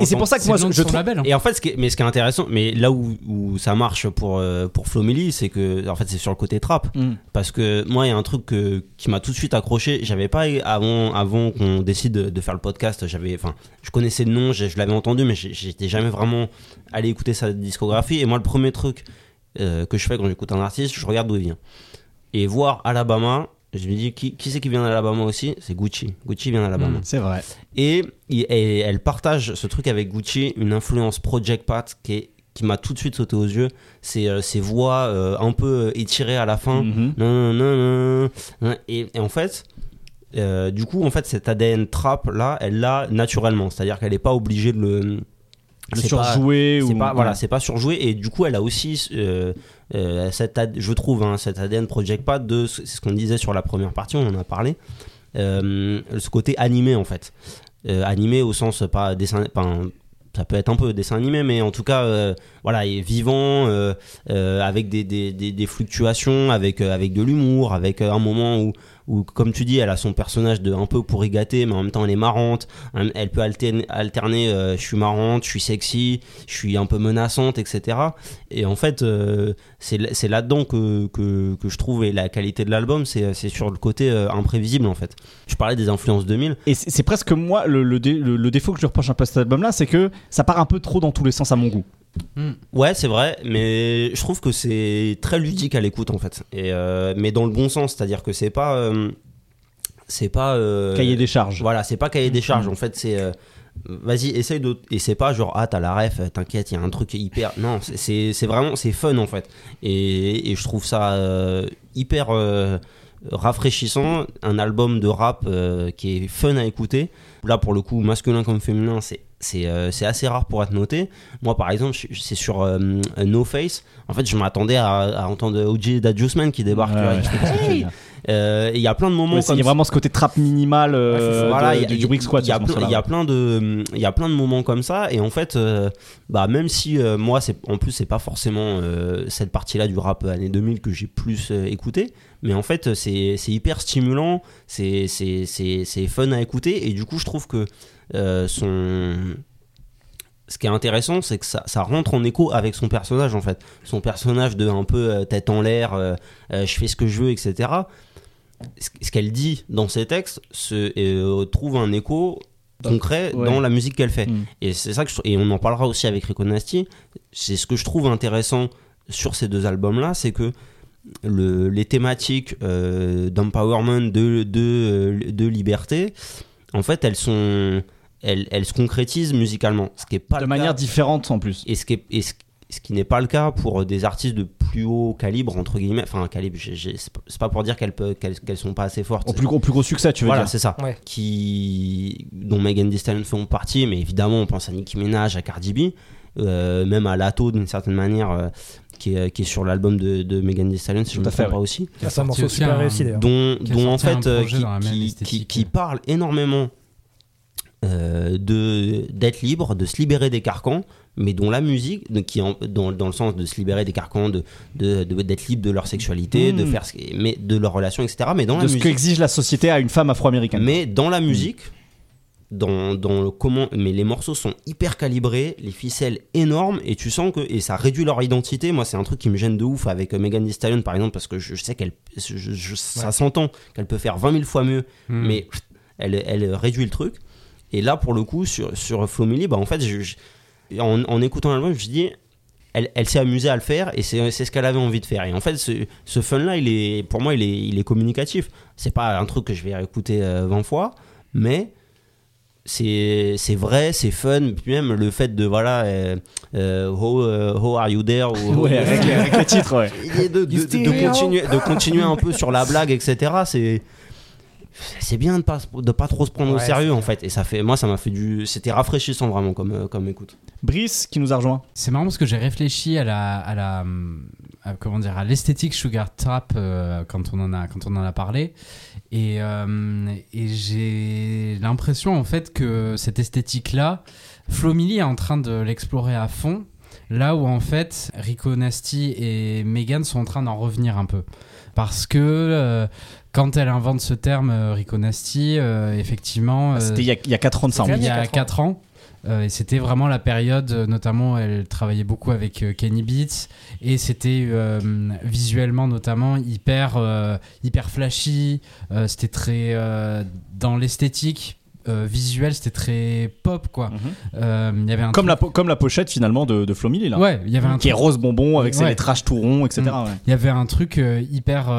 Et c'est pour ça que moi je trouve label, hein. Et en fait ce qui est intéressant, mais là où ça marche pour Flo Milli, c'est que en fait c'est sur le côté trap, parce que moi il y a un truc qui m'a tout de suite accroché. J'avais pas, avant qu'on décide de faire le podcast, je connaissais le nom, je l'avais entendu, mais j'étais jamais vraiment allé écouter sa discographie. Et moi le premier truc que je fais quand j'écoute un artiste, je regarde d'où il vient, et voir Alabama, je me dis qui c'est qui vient d'Alabama aussi, c'est Gucci. Gucci vient d'Alabama, c'est vrai. Et elle partage ce truc avec Gucci, une influence Project Pat qui m'a tout de suite sauté aux yeux. C'est ces voix un peu étirées à la fin, et en fait du coup en fait cet ADN trap là, elle l'a naturellement, c'est-à-dire qu'elle n'est pas obligée de le surjouer, c'est pas surjoué. Et du coup elle a aussi je trouve cet ADN Project Pat, c'est ce qu'on disait sur la première partie, on en a parlé, ce côté animé en fait, animé au sens pas dessin, ça peut être un peu dessin animé, mais en tout cas et vivant, avec des fluctuations, avec de l'humour, avec un moment où comme tu dis elle a son personnage de un peu pourri gâté, mais en même temps elle est marrante, elle peut alterner je suis marrante, je suis sexy, je suis un peu menaçante, etc. Et en fait c'est là-dedans que je trouve, et la qualité de l'album c'est sur le côté imprévisible en fait. Je parlais des influences 2000 et c'est presque moi le défaut que je reproche un peu à cet album là, c'est que ça part un peu trop dans tous les sens à mon goût. Ouais, c'est vrai, mais je trouve que c'est très ludique à l'écoute en fait, et mais dans le bon sens, c'est-à-dire que c'est pas cahier des charges. Voilà, c'est pas cahier des charges en fait, c'est vas-y essaye de, et c'est pas genre t'as la ref, t'inquiète, il y a un truc hyper, non, c'est vraiment, c'est fun en fait, et je trouve ça hyper rafraîchissant, un album de rap qui est fun à écouter. Là pour le coup masculin comme féminin, c'est assez rare pour être noté. Moi par exemple c'est sur No Face, en fait je m'attendais à entendre OG d'Adjustment qui débarque, il y a plein de moments, il y a vraiment ce côté trap minimal du Brick Squad. Il y a plein de moments comme ça, et en fait même si moi en plus c'est pas forcément cette partie là du rap années 2000 que j'ai plus écouté, mais en fait c'est hyper stimulant, c'est fun à écouter. Et du coup je trouve que ce qui est intéressant, c'est que ça rentre en écho avec son personnage en fait, son personnage de un peu tête en l'air, je fais ce que je veux, etc. Ce qu'elle dit dans ses textes trouve un écho concret dans la musique qu'elle fait. Et c'est ça et on en parlera aussi avec Rico Nasty. C'est ce que je trouve intéressant sur ces deux albums là, c'est que les thématiques d'empowerment, de liberté, en fait elles se concrétisent musicalement, ce qui est pas de manière différente en plus, et ce qui n'est pas le cas pour des artistes de plus haut calibre, entre guillemets, enfin calibre, c'est pas pour dire qu'elles sont pas assez fortes, au plus gros succès, tu veux dire, c'est ça, dont Megan Thee Stallion font partie, mais évidemment on pense à Nicki Minaj, à Cardi B, même à Lato d'une certaine manière, qui est sur l'album de Megan Thee Stallion, si je ne me trompe pas aussi. C'est un morceau super réussi d'ailleurs, dont en fait qui parle énormément d'être libre, de se libérer des carcans, mais dont la musique, dans le sens de se libérer des carcans, d'être libre de leur sexualité, de faire mais de leurs relations, etc. Mais dans la musique, ce qu'exige la société à une femme afro-américaine. Mais dans la musique, mais les morceaux sont hyper calibrés, les ficelles énormes, et tu sens et ça réduit leur identité. Moi c'est un truc qui me gêne de ouf avec Megan Thee Stallion par exemple, parce que je sais qu'elle ça s'entend qu'elle peut faire 20 000 fois mieux, mais elle réduit le truc. Et là pour le coup sur Flo Milli, en fait en écoutant l'album, je dis elle s'est amusée à le faire, et c'est ce qu'elle avait envie de faire. Et en fait ce fun là, pour moi il est communicatif. C'est pas un truc que je vais écouter 20 fois, mais c'est vrai, c'est fun. Puis même le fait de voilà how are you there ou, ouais, avec le titre, ouais. Et de continuer un peu sur la blague, etc. C'est bien de pas trop se prendre au sérieux en fait, et ça fait, moi ça m'a fait c'était rafraîchissant vraiment comme écoute. Brice qui nous a rejoint. C'est marrant parce que j'ai réfléchi à comment dire, à l'esthétique Sugar Trap quand on en a parlé, et j'ai l'impression en fait que cette esthétique là, Flo Milli est en train de l'explorer à fond, là où en fait Rico Nasty et Megan sont en train d'en revenir un peu, parce que quand elle invente ce terme, Rico Nasty, effectivement... c'était il y a 4 ans de ça. Il y a 4 ans. Et c'était vraiment la période, notamment, elle travaillait beaucoup avec Kenny Beats. Et c'était visuellement, notamment, hyper flashy. C'était très... dans l'esthétique visuelle, c'était très pop, quoi. Mm-hmm. Y avait comme la pochette, finalement, de Flo Milli, là. Ouais, il y avait un truc... Qui est rose bonbon, avec ses lettrages tout ronds, etc. Mm. Ouais. Il y avait un truc hyper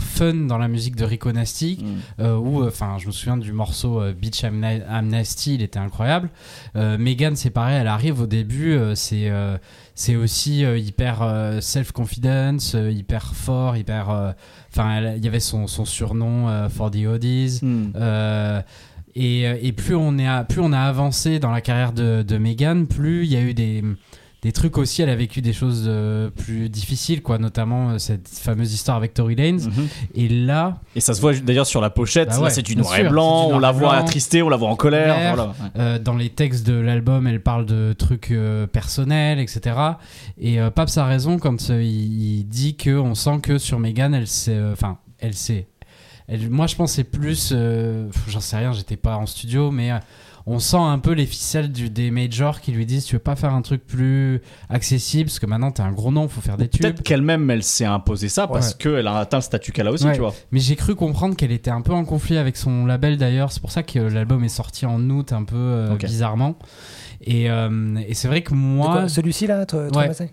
fun dans la musique de Rico Nasty, où, enfin, je me souviens du morceau Bitch I'm Nasty, il était incroyable. Megan, c'est pareil, elle arrive au début, c'est aussi hyper self-confidence, hyper fort, hyper... Enfin, il y avait son surnom, For the Oddies. Mm. Et plus on a avancé dans la carrière de Megan, plus il y a eu des trucs aussi. Elle a vécu des choses plus difficiles, quoi, notamment cette fameuse histoire avec Tory Lanez. Mm-hmm. Et là. Et ça se voit d'ailleurs sur la pochette. Bah ouais, là, c'est du noir et blanc. On la voit attristée, on la voit en colère. Voilà. Dans les textes de l'album, elle parle de trucs personnels, etc. Et Paps a raison quand il dit qu'on sent que sur Megan, elle sait. Enfin, elle sait. Moi, je pense que c'est plus... j'en sais rien, j'étais pas en studio, mais on sent un peu les ficelles des majors qui lui disent « Tu veux pas faire un truc plus accessible ?» Parce que maintenant, t'es un gros nom, faut faire des tubes. Peut-être qu'elle-même, elle s'est imposée ça parce qu'elle a atteint le statut qu'elle a aussi, tu vois. Mais j'ai cru comprendre qu'elle était un peu en conflit avec son label, d'ailleurs. C'est pour ça que l'album est sorti en août, un peu bizarrement. Et c'est vrai que moi... Quoi, celui-ci, là,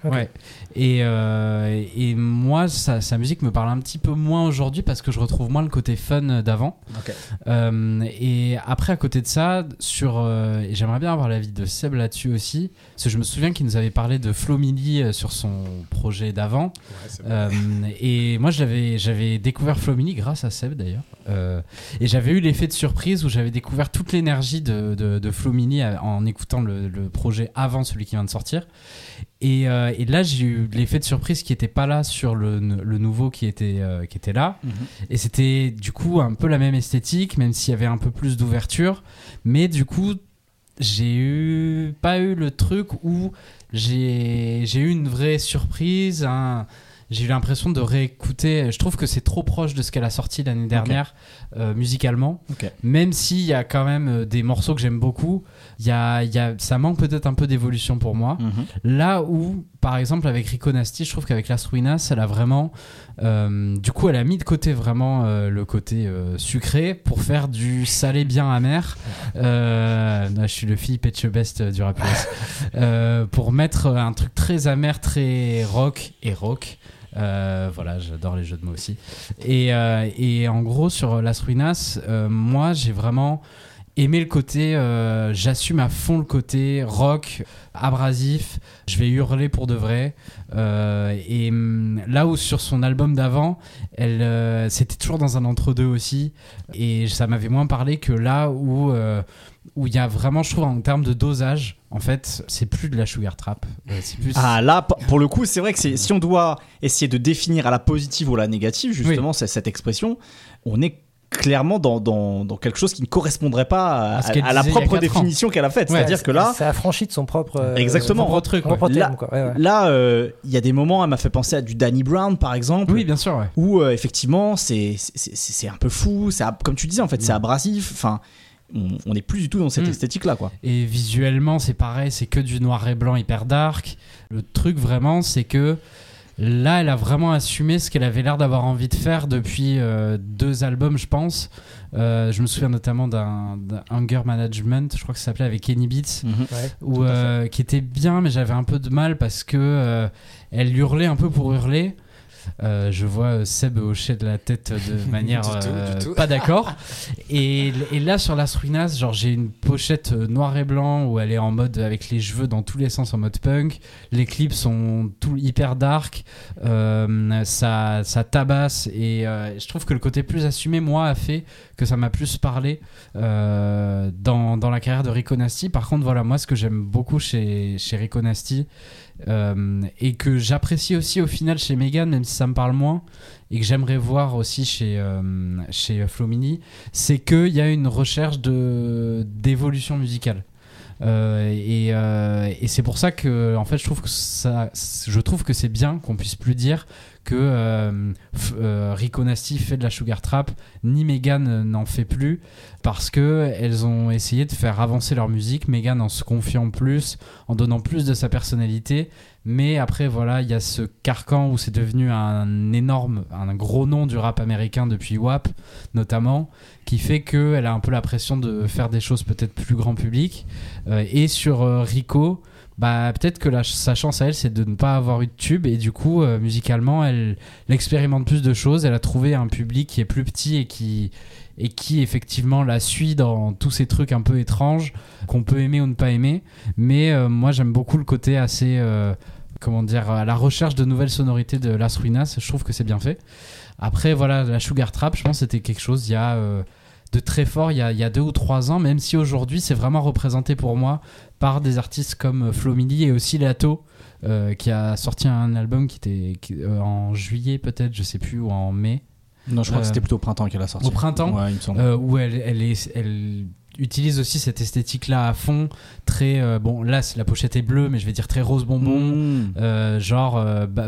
ouais. Et moi, sa musique me parle un petit peu moins aujourd'hui parce que je retrouve moins le côté fun d'avant. Okay. Et après, à côté de ça, et j'aimerais bien avoir l'avis de Seb là-dessus aussi, parce que je me souviens qu'il nous avait parlé de Flo Milli sur son projet d'avant. Ouais, et moi, j'avais découvert Flo Milli grâce à Seb, d'ailleurs. Et j'avais eu l'effet de surprise où j'avais découvert toute l'énergie de Flo Milli en écoutant le projet avant celui qui vient de sortir, et là j'ai eu l'effet de surprise qui était pas là sur le nouveau qui était là. Mm-hmm. Et c'était du coup un peu la même esthétique, même s'il y avait un peu plus d'ouverture, mais du coup j'ai pas eu le truc où j'ai eu une vraie surprise, j'ai eu l'impression de réécouter. Je trouve que c'est trop proche de ce qu'elle a sorti l'année dernière, musicalement. Okay. Même s'il y a quand même des morceaux que j'aime beaucoup, ça manque peut-être un peu d'évolution pour moi. Mm-hmm. Là où, par exemple, avec Rico Nasty, je trouve qu'avec Las Ruinas, elle a vraiment... du coup, elle a mis de côté vraiment le côté sucré pour faire du salé bien amer. Je suis le Philippe Etchebest du rap US. Pour mettre un truc très amer, très rock. Voilà, j'adore les jeux de mots aussi. Et en gros, sur Las Ruinas, moi, j'ai vraiment aimé le côté... j'assume à fond le côté rock, abrasif. Je vais hurler pour de vrai. Et là où, sur son album d'avant, elle, c'était toujours dans un entre-deux aussi. Et ça m'avait moins parlé que là où il y a vraiment, je trouve, en termes de dosage, en fait, c'est plus de la sugar trap. C'est plus... Ah là, pour le coup, c'est vrai que si on doit essayer de définir à la positive ou à la négative, justement, c'est cette expression, on est clairement dans quelque chose qui ne correspondrait pas à la propre définition qu'elle a faite. Ouais, c'est-à-dire que là... Ça a franchi de son propre... Exactement. Son propre truc, propre terme, quoi. Ouais. Là, y a des moments, elle m'a fait penser à du Danny Brown, par exemple. Oui, bien sûr, ouais. Où, effectivement, c'est un peu fou. Comme tu disais, en fait, c'est abrasif. Enfin... on n'est plus du tout dans cette esthétique-là, quoi. Et visuellement, c'est pareil, c'est que du noir et blanc hyper dark. Le truc, vraiment, c'est que là, elle a vraiment assumé ce qu'elle avait l'air d'avoir envie de faire depuis 2 albums, je pense. Je me souviens notamment d'un Anger Management, je crois que ça s'appelait, avec Kenny Beats, où, qui était bien, mais j'avais un peu de mal parce que elle hurlait un peu pour hurler. Je vois Seb hocher de la tête de manière du tout. Pas d'accord. Et là, sur Las Ruinas, genre, j'ai une pochette noir et blanc où elle est en mode avec les cheveux dans tous les sens en mode punk. Les clips sont tout hyper dark. Ça tabasse. Et je trouve que le côté plus assumé, moi, a fait que ça m'a plus parlé dans la carrière de Rico Nasty. Par contre, voilà, moi, ce que j'aime beaucoup chez Rico Nasty, et que j'apprécie aussi au final chez Megan, même si ça me parle moins, et que j'aimerais voir aussi chez Flomini, c'est qu'il y a une recherche d'évolution musicale. Et c'est pour ça que, en fait, je trouve que c'est bien qu'on puisse plus dire que Rico Nasty fait de la sugar trap, ni Megan n'en fait plus, parce que elles ont essayé de faire avancer leur musique. Megan en se confiant plus, en donnant plus de sa personnalité, mais après voilà, il y a ce carcan où c'est devenu un gros nom du rap américain depuis WAP notamment, qui fait que elle a un peu la pression de faire des choses peut-être plus grand public. Et sur Rico, bah, peut-être que sa chance à elle, c'est de ne pas avoir eu de tube, et du coup musicalement elle expérimente plus de choses. Elle a trouvé un public qui est plus petit et qui effectivement la suit dans tous ces trucs un peu étranges qu'on peut aimer ou ne pas aimer. Mais moi j'aime beaucoup le côté assez à la recherche de nouvelles sonorités de Las Ruinas. Je trouve que c'est bien fait. Après voilà, la sugar trap, je pense que c'était quelque chose il y a de très fort il y a 2 ou 3 ans, même si aujourd'hui c'est vraiment représenté pour moi par des artistes comme Flomini et aussi Lato, qui a sorti un album qui était en juillet peut-être, je sais plus, ou en mai. Non, je crois que c'était plutôt au printemps qu'elle a sorti. Au printemps, ouais, il me semble. Où elle utilise aussi cette esthétique-là à fond, très bon. Là, la pochette est bleue, mais je vais dire très rose bonbon,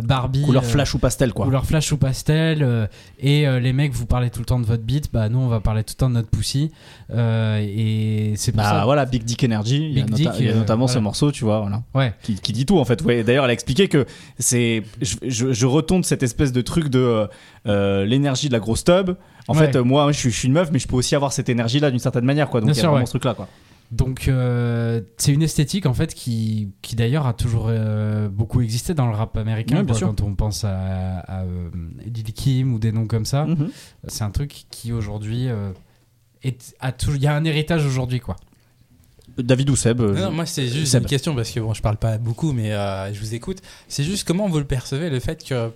Barbie. Couleur flash ou pastel, quoi. Couleur flash ou pastel. Et les mecs, vous parlez tout le temps de votre beat, bah nous, on va parler tout le temps de notre pussy. Et c'est pour ça. Voilà, Big Dick Energy. Il y a notamment ce morceau, tu vois, voilà. Ouais. Qui dit tout en fait. Ouais. D'ailleurs, elle a expliqué que c'est. Je retombe cette espèce de truc de l'énergie de la grosse tub. En fait, moi, je suis une meuf, mais je peux aussi avoir cette énergie-là d'une certaine manière, quoi. Donc, il y a vraiment ce truc-là, quoi. Donc, c'est une esthétique, en fait, qui d'ailleurs a toujours beaucoup existé dans le rap américain. Ouais, bien sûr. Quand on pense à Lil Kim ou des noms comme ça, c'est un truc qui aujourd'hui il y a un héritage aujourd'hui, quoi. David ou Seb Non, moi c'est juste Seb. Une question, parce que bon, je parle pas beaucoup, mais je vous écoute. C'est juste comment vous le percevez, le fait que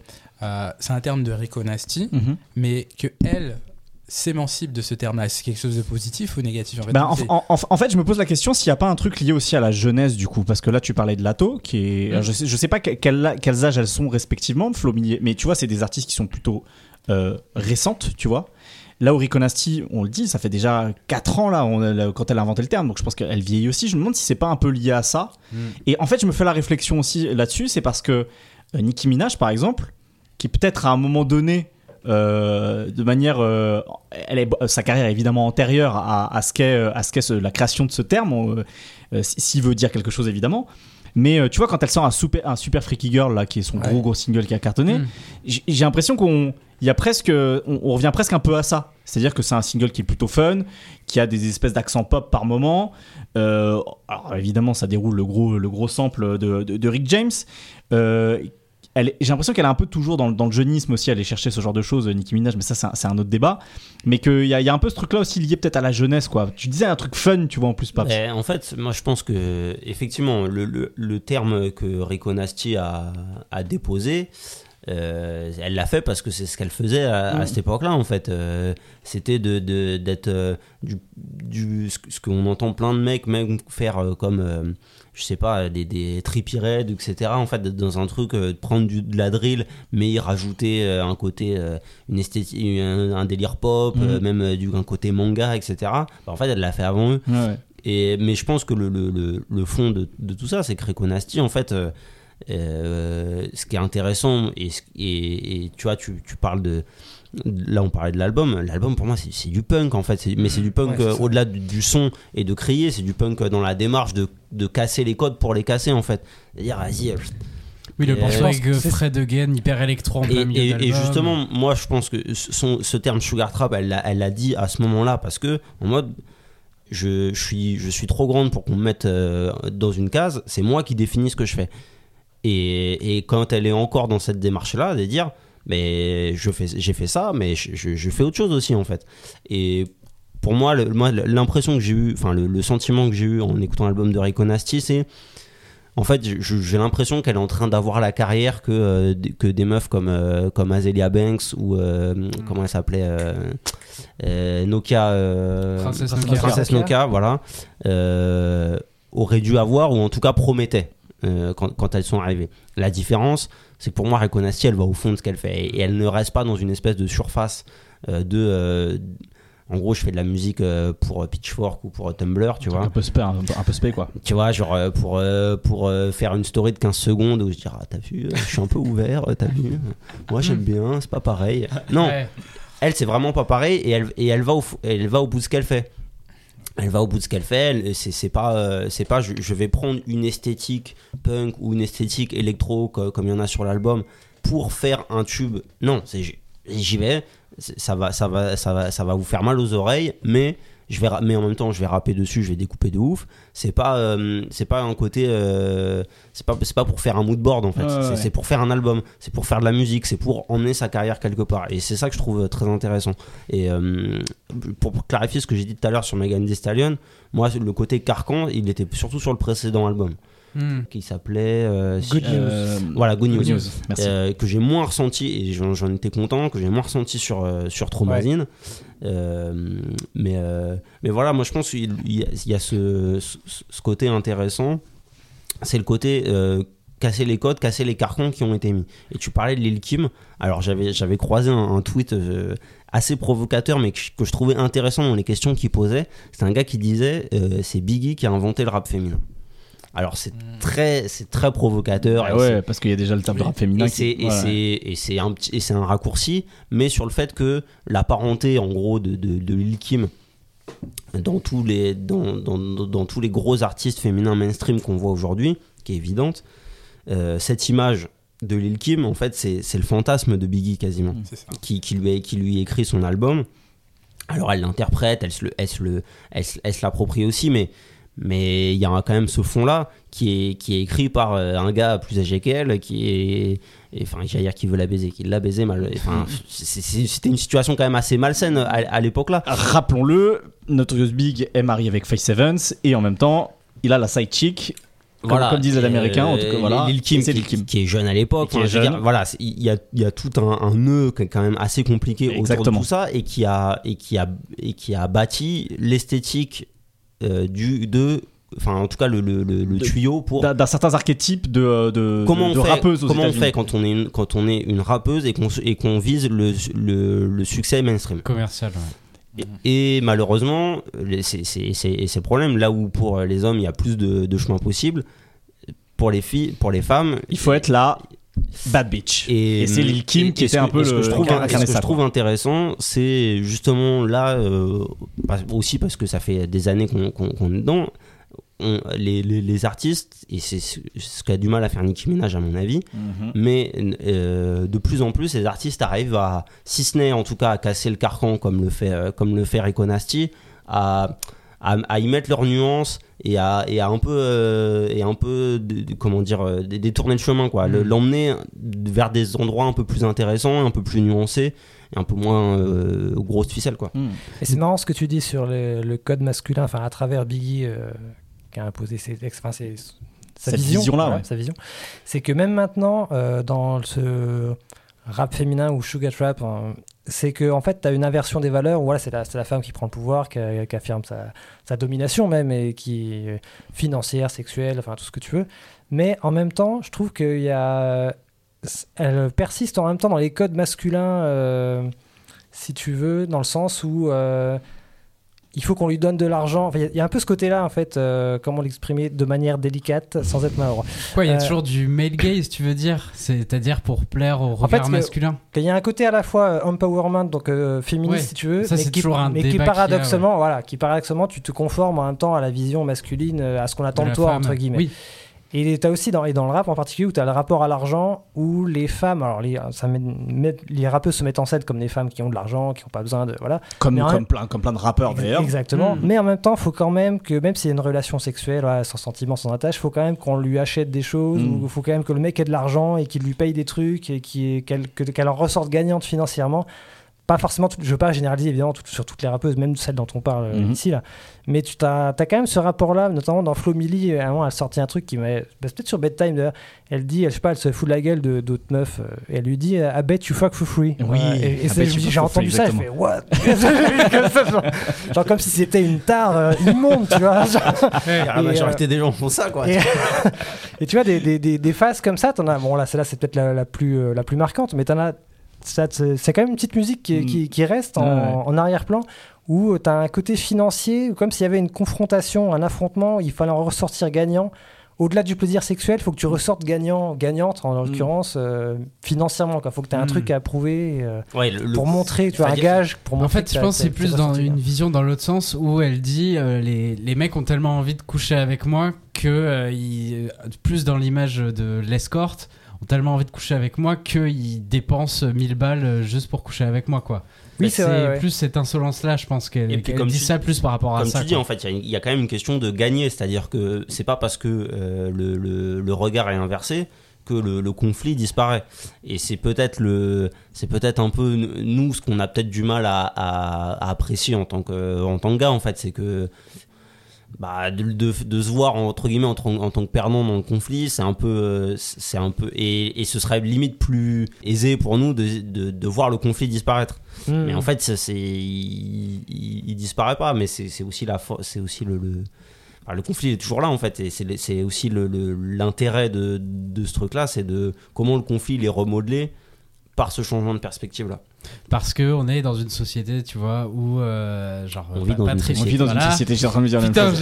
c'est un terme de Rico Nasty, mais que elle s'émancipe de ce terme-là. C'est quelque chose de positif ou négatif, en fait? Bah, en fait, je me pose la question s'il n'y a pas un truc lié aussi à la jeunesse, du coup, parce que là tu parlais de Lato, qui est, je sais pas quels âges elles sont respectivement, Flomini, mais tu vois, c'est des artistes qui sont plutôt récentes, tu vois. Là où Rico Nasty, on le dit, ça fait déjà 4 ans là, quand elle a inventé le terme, donc je pense qu'elle vieillit aussi. Je me demande si c'est pas un peu lié à ça. Et en fait, je me fais la réflexion aussi là-dessus, c'est parce que Nicki Minaj, par exemple, qui peut-être à un moment donné, de manière, sa carrière est évidemment antérieure à ce qu'est la création de ce terme, s'il veut dire quelque chose évidemment. Mais tu vois, quand elle sort un super Freaky Girl là, qui est son gros single qui a cartonné, j'ai l'impression qu'on revient presque un peu à ça. C'est-à-dire que c'est un single qui est plutôt fun, qui a des espèces d'accents pop par moment. Alors évidemment, ça déroule le gros sample de Rick James. J'ai l'impression qu'elle est un peu toujours dans le jeunisme aussi, aller chercher ce genre de choses, Nicki Minaj, mais ça c'est un autre débat. Mais qu'il y a un peu ce truc-là aussi lié peut-être à la jeunesse, quoi. Tu disais un truc fun, tu vois, en plus, Paps. En fait, moi je pense que, effectivement, le terme que Rico Nasty a déposé, elle l'a fait parce que c'est ce qu'elle faisait à cette époque-là, en fait. C'était d'être ce qu'on entend plein de mecs même faire comme... je sais pas, des trippy raids, etc. En fait, dans un truc, prendre de la drill, mais y rajouter un côté, une esthétique, un délire pop, même un côté manga, etc. Bah, en fait, elle l'a fait avant eux. Ouais. Mais je pense que le fond de tout ça, c'est que Rico Nasty, en fait, ce qui est intéressant, et tu vois, tu parles de... Là, on parlait de l'album. L'album, pour moi, c'est du punk, en fait. Mais c'est du punk au-delà du son et de crier. C'est du punk dans la démarche de casser les codes pour les casser, en fait. C'est-à-dire, vas-y... Oui, le penchant avec Fred Again, hyper électro en plein milieu d'album. Et justement, moi, je pense que ce terme sugar trap, elle l'a dit à ce moment-là, parce que, en mode... Je suis trop grande pour qu'on me mette dans une case. C'est moi qui définis ce que je fais. Et quand elle est encore dans cette démarche-là, de dire... mais j'ai fait ça, mais je fais autre chose aussi en fait. Et pour moi, l'impression que j'ai eu, enfin le sentiment que j'ai eu en écoutant l'album de Rico Nasty, c'est en fait, j'ai l'impression qu'elle est en train d'avoir la carrière que des meufs comme Azealia Banks ou comment elle s'appelait Nokia, Princess Nokia, voilà, aurait dû avoir, ou en tout cas promettait quand elles sont arrivées. La différence, c'est que pour moi, Rico Nasty, elle va au fond de ce qu'elle fait et elle ne reste pas dans une espèce de surface en gros, je fais de la musique pour Pitchfork ou pour Tumblr, tu vois. Un peu spé, quoi. Tu vois, genre pour faire une story de 15 secondes où je dirais, ah, t'as vu, je suis un peu ouvert, t'as vu, moi j'aime bien, c'est pas pareil. Non, ouais. Elle, c'est vraiment pas pareil et elle va au bout de ce qu'elle fait. Elle va au bout de ce qu'elle fait, c'est pas je vais prendre une esthétique punk ou une esthétique électro comme il y en a sur l'album pour faire un tube. Non, j'y vais. Ça va vous faire mal aux oreilles, mais en même temps je vais rapper dessus, je vais découper de ouf. C'est pas un côté c'est pas pour faire un mood board en fait. C'est pour faire un album, c'est pour faire de la musique, c'est pour emmener sa carrière quelque part. Et c'est ça que je trouve très intéressant. Et pour clarifier ce que j'ai dit tout à l'heure sur Megan Thee Stallion, moi le côté carcan, il était surtout sur le précédent album. Qui s'appelait Good News. Merci. Que j'ai moins ressenti et j'en étais content, que j'ai moins ressenti sur Traumazine, ouais. Mais voilà, moi je pense qu'il y a ce côté intéressant, c'est le côté casser les codes, casser les carcans qui ont été mis. Et tu parlais de Lil Kim, alors j'avais croisé un tweet assez provocateur mais que je trouvais intéressant dans les questions qu'il posait. C'était un gars qui disait c'est Biggie qui a inventé le rap féminin. Alors c'est très provocateur. Ah ouais, parce qu'il y a déjà le terme de rap féminin. C'est un raccourci, mais sur le fait que la parenté en gros de Lil Kim dans tous les gros artistes féminins mainstream qu'on voit aujourd'hui, qui est évidente, cette image de Lil Kim en fait c'est le fantasme de Biggie quasiment, qui lui écrit son album. Alors elle l'interprète, elle se l'approprie aussi, mais il y a quand même ce fond là qui est écrit par un gars plus âgé qu'elle qui veut la baiser, qui l'a baisé mal, c'était une situation quand même assez malsaine à l'époque là. Rappelons-le, Notorious Big est marié avec Faith Evans et en même temps il a la side chick, comme disent les Américains, en tout cas voilà, Lil Kim, qui est jeune à l'époque, il y a tout un nœud quand même assez compliqué autour de tout ça et qui a bâti l'esthétique en tout cas le tuyau pour d'un certain archétype de rappeuse aux États-Unis. Comment on fait quand on est une rappeuse et qu'on vise le succès mainstream commercial, ouais. Et malheureusement c'est problème là où pour les hommes il y a plus de chemin possible, pour les filles, pour les femmes il faut être là bad bitch, et c'est Lil Kim qui était un peu ce que je trouve intéressant, c'est justement là aussi parce que ça fait des années qu'on est dedans, les artistes, et c'est ce qu'a du mal à faire Nicki Minaj à mon avis, mais de plus en plus les artistes arrivent à, si ce n'est en tout cas à casser le carcan comme le fait Rico Nasty, à y mettre leurs nuances et un peu détourner le chemin quoi, l'emmener vers des endroits un peu plus intéressants, un peu plus nuancés et un peu moins grosses ficelles quoi. Et c'est marrant ce que tu dis sur le code masculin, enfin à travers Biggie qui a imposé ses textes, enfin sa vision, c'est que même maintenant dans ce rap féminin ou sugar trap, hein, c'est que en fait t'as une inversion des valeurs où voilà, c'est la femme qui prend le pouvoir, qui affirme sa domination même, et qui financière, sexuelle, enfin tout ce que tu veux, mais en même temps je trouve qu'elle persiste en même temps dans les codes masculins si tu veux, dans le sens où il faut qu'on lui donne de l'argent. Enfin, il y a un peu ce côté-là, en fait, comment l'exprimer de manière délicate, sans être malheureux. Quoi, il y a toujours du male gaze, tu veux dire ? C'est-à-dire pour plaire au regard masculin. Il y a un côté à la fois empowerment, donc féministe, ouais, si tu veux, ça, mais qui paradoxalement, tu te conformes en même temps à la vision masculine, à ce qu'on attend de toi, femme. Entre guillemets. Oui. Et t'as aussi dans le rap en particulier où t'as le rapport à l'argent où les femmes, alors les rappeuses se mettent en scène comme des femmes qui ont de l'argent, qui n'ont pas besoin de voilà. Comme plein de rappeurs d'ailleurs. Exactement. Mais en même temps, faut quand même que même s'il y a une relation sexuelle, voilà, sans sentiment, sans attache, faut quand même qu'on lui achète des choses, ou faut quand même que le mec ait de l'argent et qu'il lui paye des trucs et qu'elle en ressorte gagnante financièrement. Pas forcément, je veux pas généraliser évidemment sur toutes les rappeuses, même celles dont on parle ici là. Mais tu t'as quand même ce rapport-là, notamment dans Flo Milli, à un moment elle sortait un truc qui m'a, peut-être sur Bedtime d'ailleurs, elle dit, elle se fout de la gueule d'autres meufs, et elle lui dit I bet you fuck for free. Oui. J'ai entendu ça, exactement. Je fais what? genre comme si c'était une tare immonde, tu vois. La majorité des gens font ça quoi. Et tu vois des phases comme ça, t'en as. Bon là, celle-là c'est peut-être la plus marquante, mais t'en as. C'est quand même une petite musique qui reste en arrière-plan, où tu as un côté financier, comme s'il y avait une confrontation, un affrontement, il fallait en ressortir gagnant. Au-delà du plaisir sexuel, il faut que tu ressortes gagnant, gagnante, en l'occurrence, financièrement. Il faut que tu aies un truc à prouver pour montrer, tu vois, un gage. Pour en fait, je pense que c'est plus dans une vision dans l'autre sens où elle dit les mecs ont tellement envie de coucher avec moi que, plus dans l'image de l'escorte, ont tellement envie de coucher avec moi qu'ils dépensent 1000 balles juste pour coucher avec moi quoi. Oui, c'est vrai, plus cette insolence-là, je pense qu'elle dit ça plus par rapport à ça. Comme tu dis, en fait, il y a quand même une question de gagner, c'est-à-dire que c'est pas parce que le regard est inversé que le conflit disparaît. Et c'est peut-être un peu nous ce qu'on a peut-être du mal à apprécier en tant que gars, en fait, c'est que de se voir entre guillemets en tant que perdant dans le conflit, c'est un peu et ce serait limite plus aisé pour nous de voir le conflit disparaître. Mais en fait il disparaît pas, mais c'est aussi le conflit est toujours là en fait, et c'est aussi l'intérêt de ce truc là, c'est de comment le conflit est remodelé par ce changement de perspective là. Parce que on est dans une société, tu vois, où on vit dans une société. J'étais en train de me dire la même chose.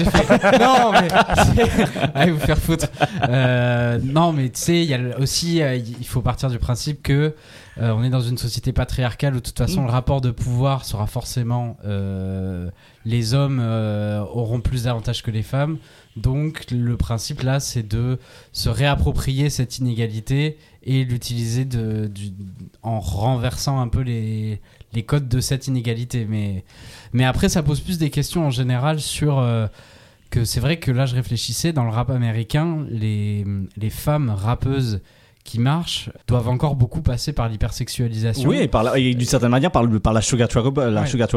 Non mais allez vous faire foutre. Non mais tu sais, il y a aussi, il faut partir du principe que on est dans une société patriarcale où de toute façon le rapport de pouvoir sera forcément les hommes auront plus d'avantages que les femmes. Donc le principe là, c'est de se réapproprier cette inégalité et l'utiliser en renversant un peu les codes de cette inégalité. Mais après, ça pose plus des questions en général sur... que c'est vrai que là, je réfléchissais, dans le rap américain, les femmes rappeuses qui marchent doivent encore beaucoup passer par l'hypersexualisation. Oui, et d'une certaine manière par la sugar trap,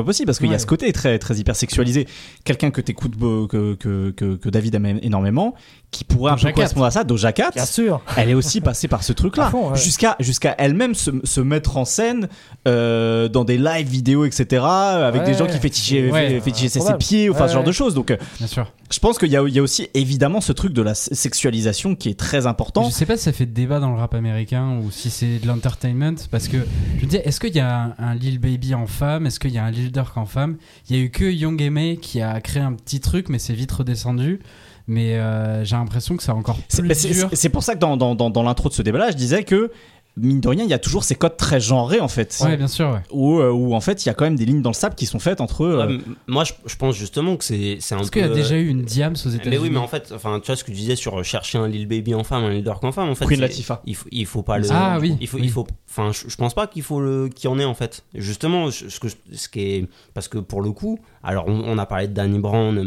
aussi, parce qu'il y a ce côté très très hypersexualisé. Quelqu'un que t'écoutes que David aime énormément, qui pourrait un peu correspondre à ça, Doja Cat. Bien sûr. Elle est aussi passée par ce truc-là, jusqu'à elle-même se mettre en scène dans des live vidéos, etc., avec des gens qui fétichaient ses pieds, enfin ce genre de choses. Donc, bien sûr. Je pense qu'il y a aussi évidemment ce truc de la sexualisation qui est très important. Je sais pas si ça fait débat dans le rap américain ou si c'est de l'entertainment, parce que je me dis, est-ce qu'il y a un Lil Baby en femme, est-ce qu'il y a un Lil Durk en femme? Il y a eu que Young M.A. qui a créé un petit truc, mais c'est vite redescendu. Mais j'ai l'impression que c'est encore plus dur. C'est pour ça que dans l'intro de ce débat-là, je disais que mine de rien, il y a toujours ces codes très genrés en fait. Ouais, bien sûr. Ouais. Où en fait, il y a quand même des lignes dans le sable qui sont faites entre. Moi, je pense justement que c'est un. Parce qu'il y a déjà eu une Diams aux États-Unis. Mais oui, mais en fait, enfin, tu vois ce que tu disais sur chercher un Lil Baby en femme, un Lil Durk en femme, en fait. Queen Latifah. Il faut pas le. Ah oui. Il faut. Enfin, je pense pas qu'il y en ait en fait. Justement, ce qui est, parce que pour le coup, alors on a parlé de Danny Brown,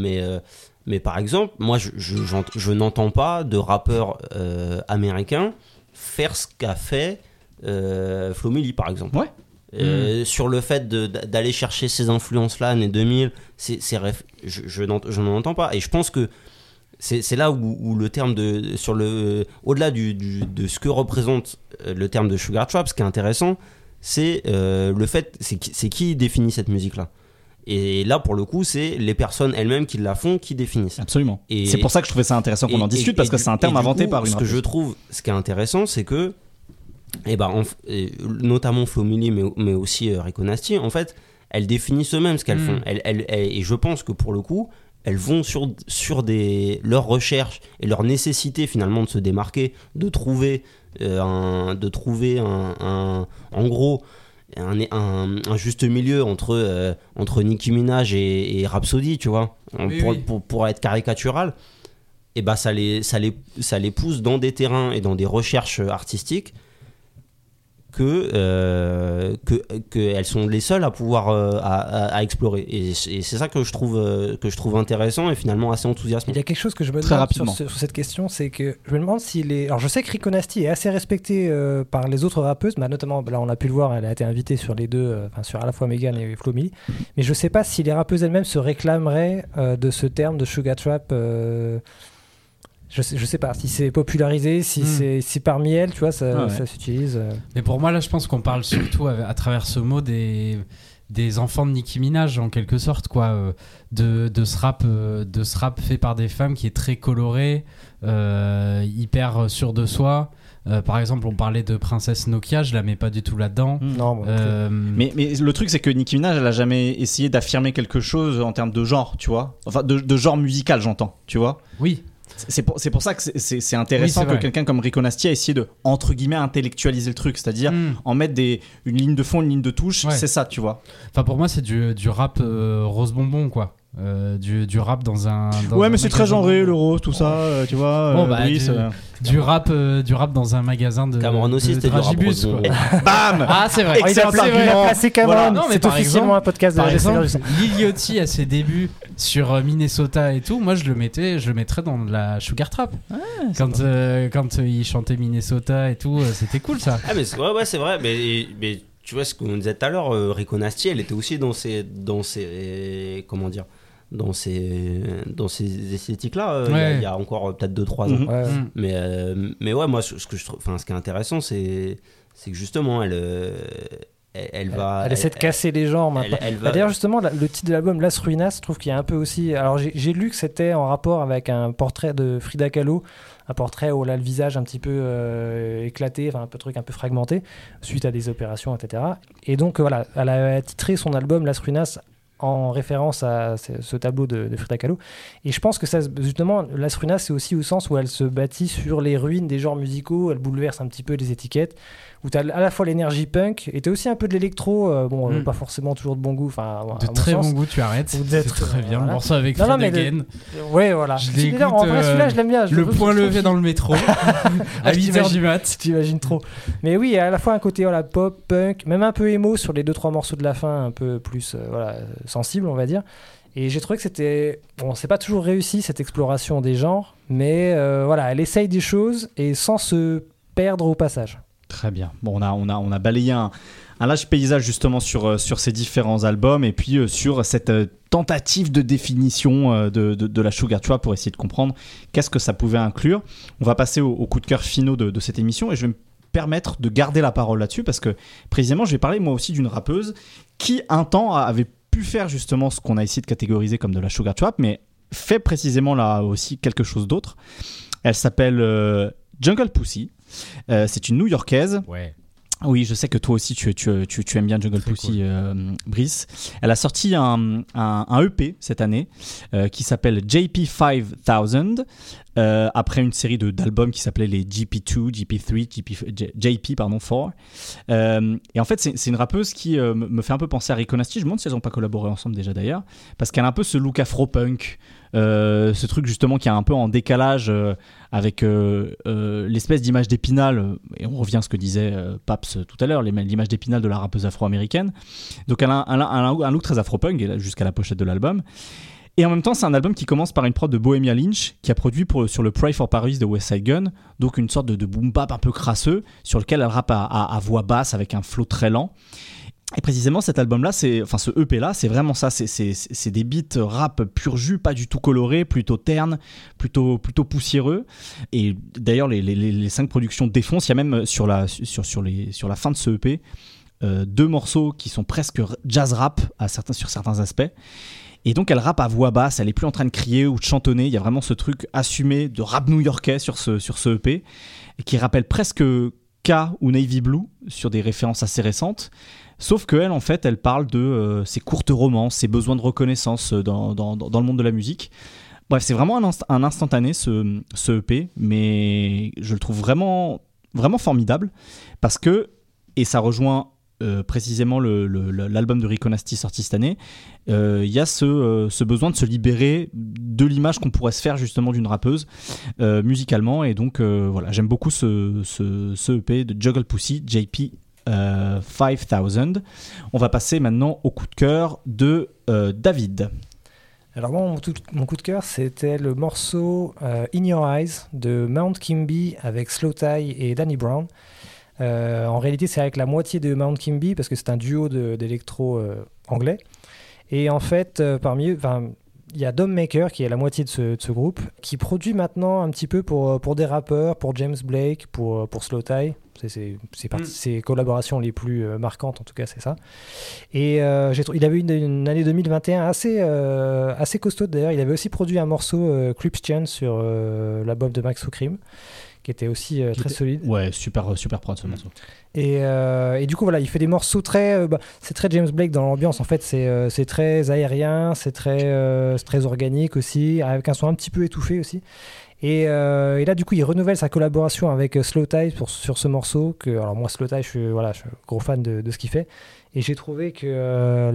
mais par exemple, moi, je n'entends pas de rappeur américain faire ce qu'a fait Flo Milli par exemple, sur le fait d'aller chercher ces influences là années 2000, je n'en entends pas, et je pense que c'est là où le terme de sur le au-delà de ce que représente le terme de sugar trap, ce qui est intéressant c'est le fait c'est qui définit cette musique là. Et là, pour le coup, c'est les personnes elles-mêmes qui la font, qui définissent. Absolument. Et c'est pour ça que je trouvais ça intéressant qu'on en discute, parce que c'est un terme inventé par une. Ce que je trouve, ce qui est intéressant, c'est que, notamment Flo Milli, mais aussi Rico Nasty, en fait, elles définissent eux-mêmes ce qu'elles font. Et je pense que pour le coup, elles vont sur leurs recherches et leur nécessité finalement de se démarquer, de trouver en gros. Un juste milieu entre Nicki Minaj et Rhapsody, tu vois, pour être caricatural. et bah ça les pousse dans des terrains et dans des recherches artistiques que elles sont les seules à pouvoir à explorer, et c'est ça que je trouve intéressant et finalement assez enthousiasmant. Il y a quelque chose que je me demande sur cette question, c'est que je me demande si alors je sais que Rico Nasty est assez respectée par les autres rappeuses, mais notamment là on a pu le voir, elle a été invitée sur les deux, sur à la fois Megan et Flo Milli, mais je sais pas si les rappeuses elles-mêmes se réclameraient de ce terme de sugar trap. Je sais pas si c'est popularisé, si parmi elles, tu vois, ça s'utilise. Mais pour moi, là, je pense qu'on parle surtout à travers ce mot des enfants de Nicki Minaj, en quelque sorte, quoi, de ce rap fait par des femmes qui est très coloré, hyper sûr de soi. Par exemple, on parlait de Princesse Nokia, je la mets pas du tout là-dedans. Non, bon, mais le truc, c'est que Nicki Minaj, elle a jamais essayé d'affirmer quelque chose en termes de genre, tu vois. Enfin, de genre musical, j'entends, tu vois. Oui. C'est pour ça que c'est intéressant, oui, c'est que quelqu'un comme Rico Nasty a essayé de, entre guillemets, intellectualiser le truc, c'est-à-dire en mettre une ligne de fond, une ligne de touche, ouais. C'est ça, tu vois. Enfin, pour moi, c'est du rap rose bonbon, quoi. Du rap dans un mais c'est très genré, le rose, tout ça, tu vois. Bon, du rap dans un magasin de Cameron aussi, c'était du rap rose bonbon. Bam. Ah, c'est vrai. Excellent argument. Voilà. Non, c'est officiellement un podcast de référence. Lil Yachty à ses débuts sur Minnesota et tout, moi je le mettrais dans la sugar trap. Ah, quand il chantait Minnesota et tout, c'était cool ça. Ah mais c'est vrai, mais tu vois ce qu'on disait tout à l'heure, Rico Nasty, elle était aussi dans ces esthétiques là il y a encore peut-être 2-3 ans. Mais ouais, moi ce que je trouve, enfin ce qui est intéressant, c'est que justement elle essaie de casser les genres maintenant. D'ailleurs, justement, le titre de l'album, Las Ruinas, je trouve qu'il y a un peu aussi. Alors, j'ai lu que c'était en rapport avec un portrait de Frida Kahlo, un portrait où elle a le visage un petit peu éclaté, enfin, un peu fragmenté, suite à des opérations, etc. Et donc, voilà, elle a titré son album Las Ruinas en référence à ce tableau de Frida Kahlo. Et je pense que ça, justement, Las Ruinas, c'est aussi au sens où elle se bâtit sur les ruines des genres musicaux, elle bouleverse un petit peu les étiquettes, où t'as à la fois l'énergie punk, et t'as aussi un peu de l'électro, pas forcément toujours de bon goût, enfin, de très bon goût, tu arrêtes, c'est très bien, le morceau avec Fred Again. Ouais, voilà. En vrai, celui-là, je l'aime bien. Le point levé dans le métro, à 8h du mat. T'imagines trop. Mais oui, à la fois un côté, voilà, pop, punk, même un peu émo sur les 2-3 morceaux de la fin, un peu plus, sensible, on va dire. Et j'ai trouvé que c'était... Bon, c'est pas toujours réussi, cette exploration des genres, mais voilà, elle essaye des choses et sans se perdre au passage. Très bien. Bon, on a balayé un large paysage justement sur ces différents albums et puis sur cette tentative de définition de la sugar trap pour essayer de comprendre qu'est-ce que ça pouvait inclure. On va passer aux coups de cœur finaux de cette émission et je vais me permettre de garder la parole là-dessus parce que précisément, je vais parler moi aussi d'une rappeuse qui un temps avait pu faire justement ce qu'on a essayé de catégoriser comme de la sugar trap, mais fait précisément là aussi quelque chose d'autre. Elle s'appelle Jungle Pussy. C'est une New-Yorkaise. Ouais. Oui, je sais que toi aussi tu aimes bien Jungle Pussy, cool. Brice. Elle a sorti un EP cette année qui s'appelle JP5000 après une série d'albums qui s'appelaient les GP2, GP3, JP4. Et en fait, c'est une rappeuse qui me fait un peu penser à Rico Nasty. Je me demande si elles n'ont pas collaboré ensemble déjà d'ailleurs, parce qu'elle a un peu ce look afro-punk. Ce truc justement qui est un peu en décalage avec l'espèce d'image d'épinal, et on revient à ce que disait Paps tout à l'heure, l'image d'épinal de la rappeuse afro-américaine. Donc elle a un look très afro-punk jusqu'à la pochette de l'album, et en même temps c'est un album qui commence par une prod de Bohemia Lynch qui a produit sur le Pray for Paris de West Side Gun, donc une sorte de boom bap un peu crasseux sur lequel elle rappe à voix basse avec un flow très lent. Et précisément cet album là, ce EP là, c'est vraiment ça, c'est des beats rap pur jus, pas du tout colorés, plutôt ternes, plutôt poussiéreux. Et d'ailleurs les 5 productions défoncent. Il y a même sur la fin de ce EP 2 morceaux qui sont presque jazz rap sur certains aspects. Et donc elle rappe à voix basse, elle est plus en train de crier ou de chantonner, il y a vraiment ce truc assumé de rap new-yorkais sur ce EP qui rappelle presque K ou Navy Blue sur des références assez récentes. Sauf qu'elle, en fait, elle parle de ses courtes romances, ses besoins de reconnaissance dans le monde de la musique. Bref, c'est vraiment un instantané, ce EP, mais je le trouve vraiment, vraiment formidable parce que, et ça rejoint précisément l'album de Rico Nasty sorti cette année, il y a ce besoin de se libérer de l'image qu'on pourrait se faire justement d'une rappeuse musicalement, et donc voilà, j'aime beaucoup ce EP de Juggle Pussy, JP 5000. On va passer maintenant au coup de cœur de David. Alors moi, mon coup de cœur, c'était le morceau In Your Eyes de Mount Kimby avec Slow Tie et Danny Brown. En réalité, c'est avec la moitié de Mount Kimby, parce que c'est un duo d'électro anglais. Et en fait, parmi eux, il y a Dom Maker, qui est la moitié de ce groupe, qui produit maintenant un petit peu pour des rappeurs, pour James Blake, pour Slow Tie. C'est ses collaborations les plus marquantes, en tout cas, c'est ça. Et il avait une année 2021 assez costaude, d'ailleurs. Il avait aussi produit un morceau Christian sur l'album de Max O'Crim, qui était aussi très solide. Ouais, super prod ce morceau. Et du coup, voilà, il fait des morceaux très... c'est très James Blake dans l'ambiance, en fait. C'est très aérien, c'est très organique aussi, avec un son un petit peu étouffé aussi. Et là, du coup, il renouvelle sa collaboration avec Slow Tie sur ce morceau. Alors moi, Slow Tie, je suis gros fan de ce qu'il fait. Et j'ai trouvé que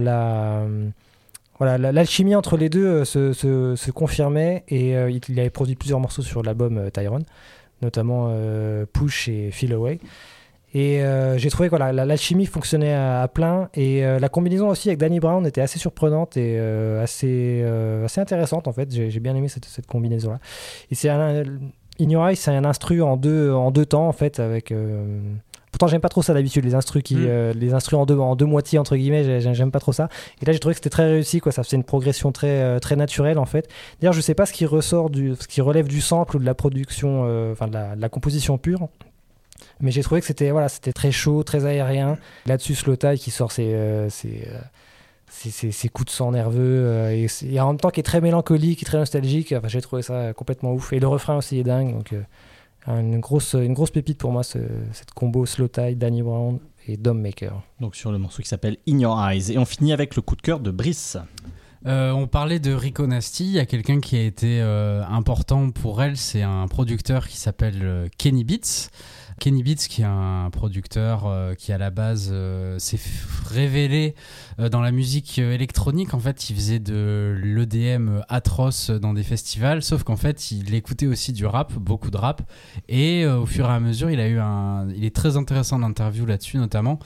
l'alchimie entre les deux se confirmait. Et il avait produit plusieurs morceaux sur l'album Tyrone, notamment Push et Feel Away. Et j'ai trouvé que l'alchimie fonctionnait à plein. Et la combinaison aussi avec Danny Brown était assez surprenante et assez intéressante, en fait. J'ai bien aimé cette combinaison-là. Et c'est In Your Eyes, c'est un instru en deux temps, en fait. Avec, pourtant, j'aime pas trop ça d'habitude, les instrus en deux moitiés, entre guillemets. J'aime pas trop ça. Et là, j'ai trouvé que c'était très réussi, quoi. Ça faisait une progression très, très naturelle, en fait. D'ailleurs, je sais pas ce qui relève du sample ou de la production, de la composition pure. Mais j'ai trouvé que c'était très chaud, très aérien. Là-dessus, Slow Tie qui sort ses coups de sang nerveux et en même temps qui est très mélancolique, qui est très nostalgique. Enfin, j'ai trouvé ça complètement ouf. Et le refrain aussi est dingue. Donc, une grosse pépite pour moi, cette combo Slow Tie, Danny Brown et Dom Maker. Donc sur le morceau qui s'appelle In Your Eyes. Et on finit avec le coup de cœur de Brice. On parlait de Rico Nasty, il y a quelqu'un qui a été important pour elle, c'est un producteur qui s'appelle Kenny Beats. Kenny Beats, qui est un producteur qui à la base s'est révélé dans la musique électronique. En fait, il faisait de l'EDM atroce dans des festivals, sauf qu'en fait, il écoutait aussi du rap, beaucoup de rap. Et au fur et à mesure, il est très intéressant d'interview là-dessus, notamment.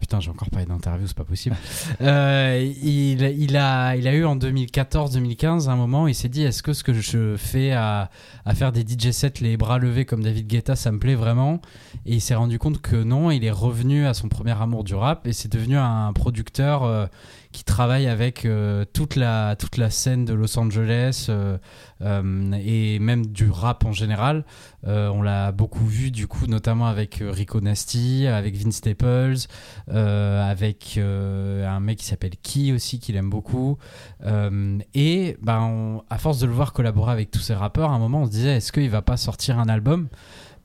Putain, j'ai encore parlé d'interview, c'est pas possible. Il a eu en 2014-2015 un moment, il s'est dit, est-ce que ce que je fais à faire des DJ sets les bras levés comme David Guetta, ça me plaît vraiment? Et il s'est rendu compte que non, il est revenu à son premier amour du rap et c'est devenu un producteur qui travaille avec toute la scène de Los Angeles et même du rap en général. On l'a beaucoup vu du coup, notamment avec Rico Nasty, avec Vince Staples, avec un mec qui s'appelle Key aussi, qu'il aime beaucoup. À force de le voir collaborer avec tous ces rappeurs, à un moment on se disait, est-ce qu'il va pas sortir un album?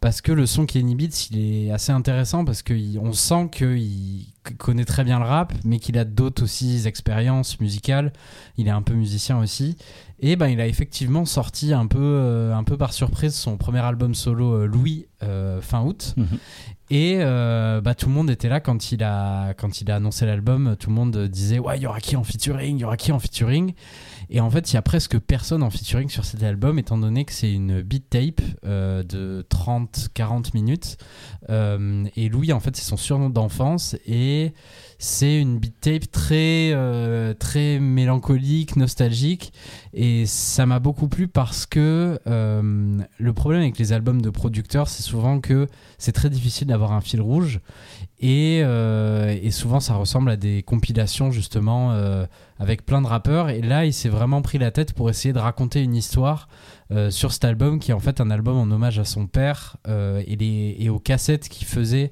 Parce que le son Kenny Beats, il est assez intéressant parce qu'on sent qu'il connaît très bien le rap, mais qu'il a d'autres aussi expériences musicales. Il est un peu musicien aussi. Et il a effectivement sorti un peu par surprise son premier album solo, Louis, fin août. Mmh. Et tout le monde était là quand il a annoncé l'album. Tout le monde disait « Ouais, il y aura qui en featuring ? Il y aura qui en featuring ?» Et en fait, il n'y a presque personne en featuring sur cet album, étant donné que c'est une beat tape de 30-40 minutes. Et Louis, en fait, c'est son surnom d'enfance. Et c'est une beat tape très, très mélancolique, nostalgique. Et ça m'a beaucoup plu parce que le problème avec les albums de producteurs, c'est souvent que c'est très difficile d'avoir un fil rouge. Et souvent, ça ressemble à des compilations, justement, avec plein de rappeurs. Et là, il s'est vraiment pris la tête pour essayer de raconter une histoire sur cet album, qui est en fait un album en hommage à son père et aux cassettes qu'il faisait,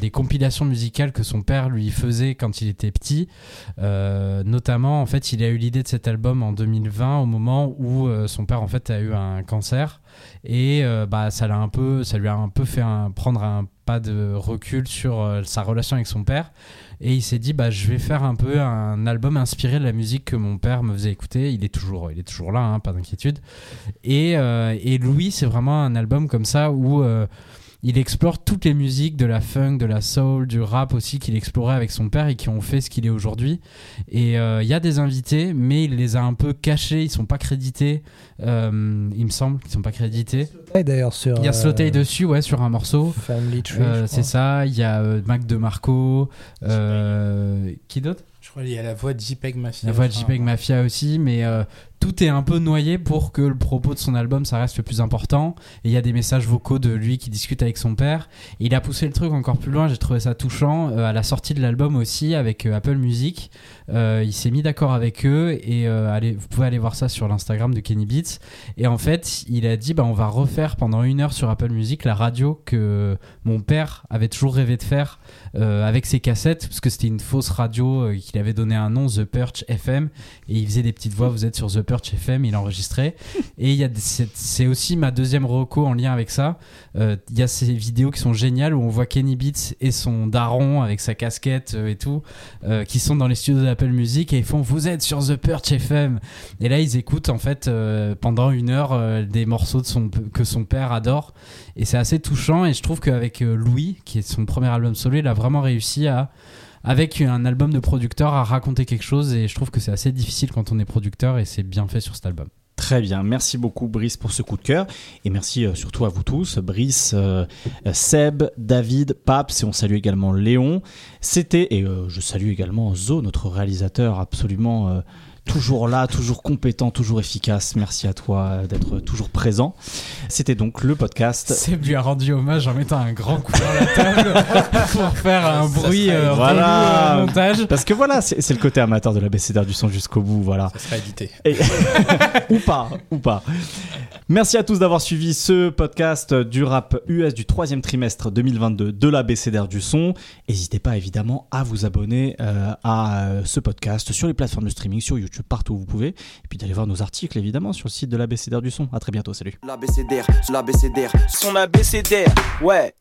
des compilations musicales que son père lui faisait quand il était petit. Notamment, en fait, il a eu l'idée de cet album en 2020, au moment où son père, en fait, a eu un cancer. Et ça lui a un peu fait prendre un pas de recul sur sa relation avec son père, et il s'est dit je vais faire un peu un album inspiré de la musique que mon père me faisait écouter. Il est toujours là, hein, pas d'inquiétude. Et Louis, c'est vraiment un album comme ça où il explore toutes les musiques, de la funk, de la soul, du rap aussi qu'il explorait avec son père et qui ont fait ce qu'il est aujourd'hui. Et il y a des invités, mais il les a un peu cachés, ils sont pas crédités, il me semble qu'ils sont pas crédités. D'ailleurs sur, il y a Slotay dessus, ouais, sur un morceau. Family Tree, c'est ça. Il y a Mac DeMarco, qui d'autre? Je crois qu'il y a la voix de JPEG Mafia. La voix de JPEG Mafia aussi, mais tout est un peu noyé pour que le propos de son album, ça reste le plus important. Et il y a des messages vocaux de lui qui discute avec son père. Et il a poussé le truc encore plus loin, j'ai trouvé ça touchant. À la sortie de l'album aussi, avec Apple Music, il s'est mis d'accord avec eux. Et vous pouvez aller voir ça sur l'Instagram de Kenny Beats. Et en fait, il a dit, bah, on va refaire pendant 1 heure sur Apple Music la radio que mon père avait toujours rêvé de faire avec ses cassettes, parce que c'était une fausse radio qu'il avait donné un nom, The Perch FM, et il faisait des petites voix, vous êtes sur The Perch FM, il enregistrait. Et il y a c'est aussi ma deuxième reco en lien avec ça, il y a ces vidéos qui sont géniales où on voit Kenny Beats et son daron avec sa casquette et tout, qui sont dans les studios d'Apple Music et ils font vous êtes sur The Perch FM, et là ils écoutent en fait pendant 1 heure des morceaux que son père adore, et c'est assez touchant. Et je trouve qu'avec Louis, qui est son premier album solo, il a vraiment réussi à, avec un album de producteur, à raconter quelque chose, et je trouve que c'est assez difficile quand on est producteur, et c'est bien fait sur cet album. Très bien, merci beaucoup Brice pour ce coup de cœur, et merci surtout à vous tous, Brice, Seb, David, Paps, et on salue également Léon. C'était, et je salue également Zo, notre réalisateur absolument toujours là, toujours compétent, toujours efficace. Merci à toi d'être toujours présent. C'était donc le podcast. Seb lui a rendu hommage en mettant un grand coup dans la table pour faire un bruit voilà, montage. Parce que voilà, c'est le côté amateur de la BCDR du son jusqu'au bout. Voilà. Ça sera édité. Et... ou pas. Merci à tous d'avoir suivi ce podcast du rap US du 3e trimestre 2022 de la BCDR du son. N'hésitez pas évidemment à vous abonner à ce podcast sur les plateformes de streaming, sur YouTube, partout où vous pouvez, et puis d'aller voir nos articles évidemment sur le site de l'ABCDR du son. À très bientôt, salut. L'ABCDR, son ABCDR, ouais.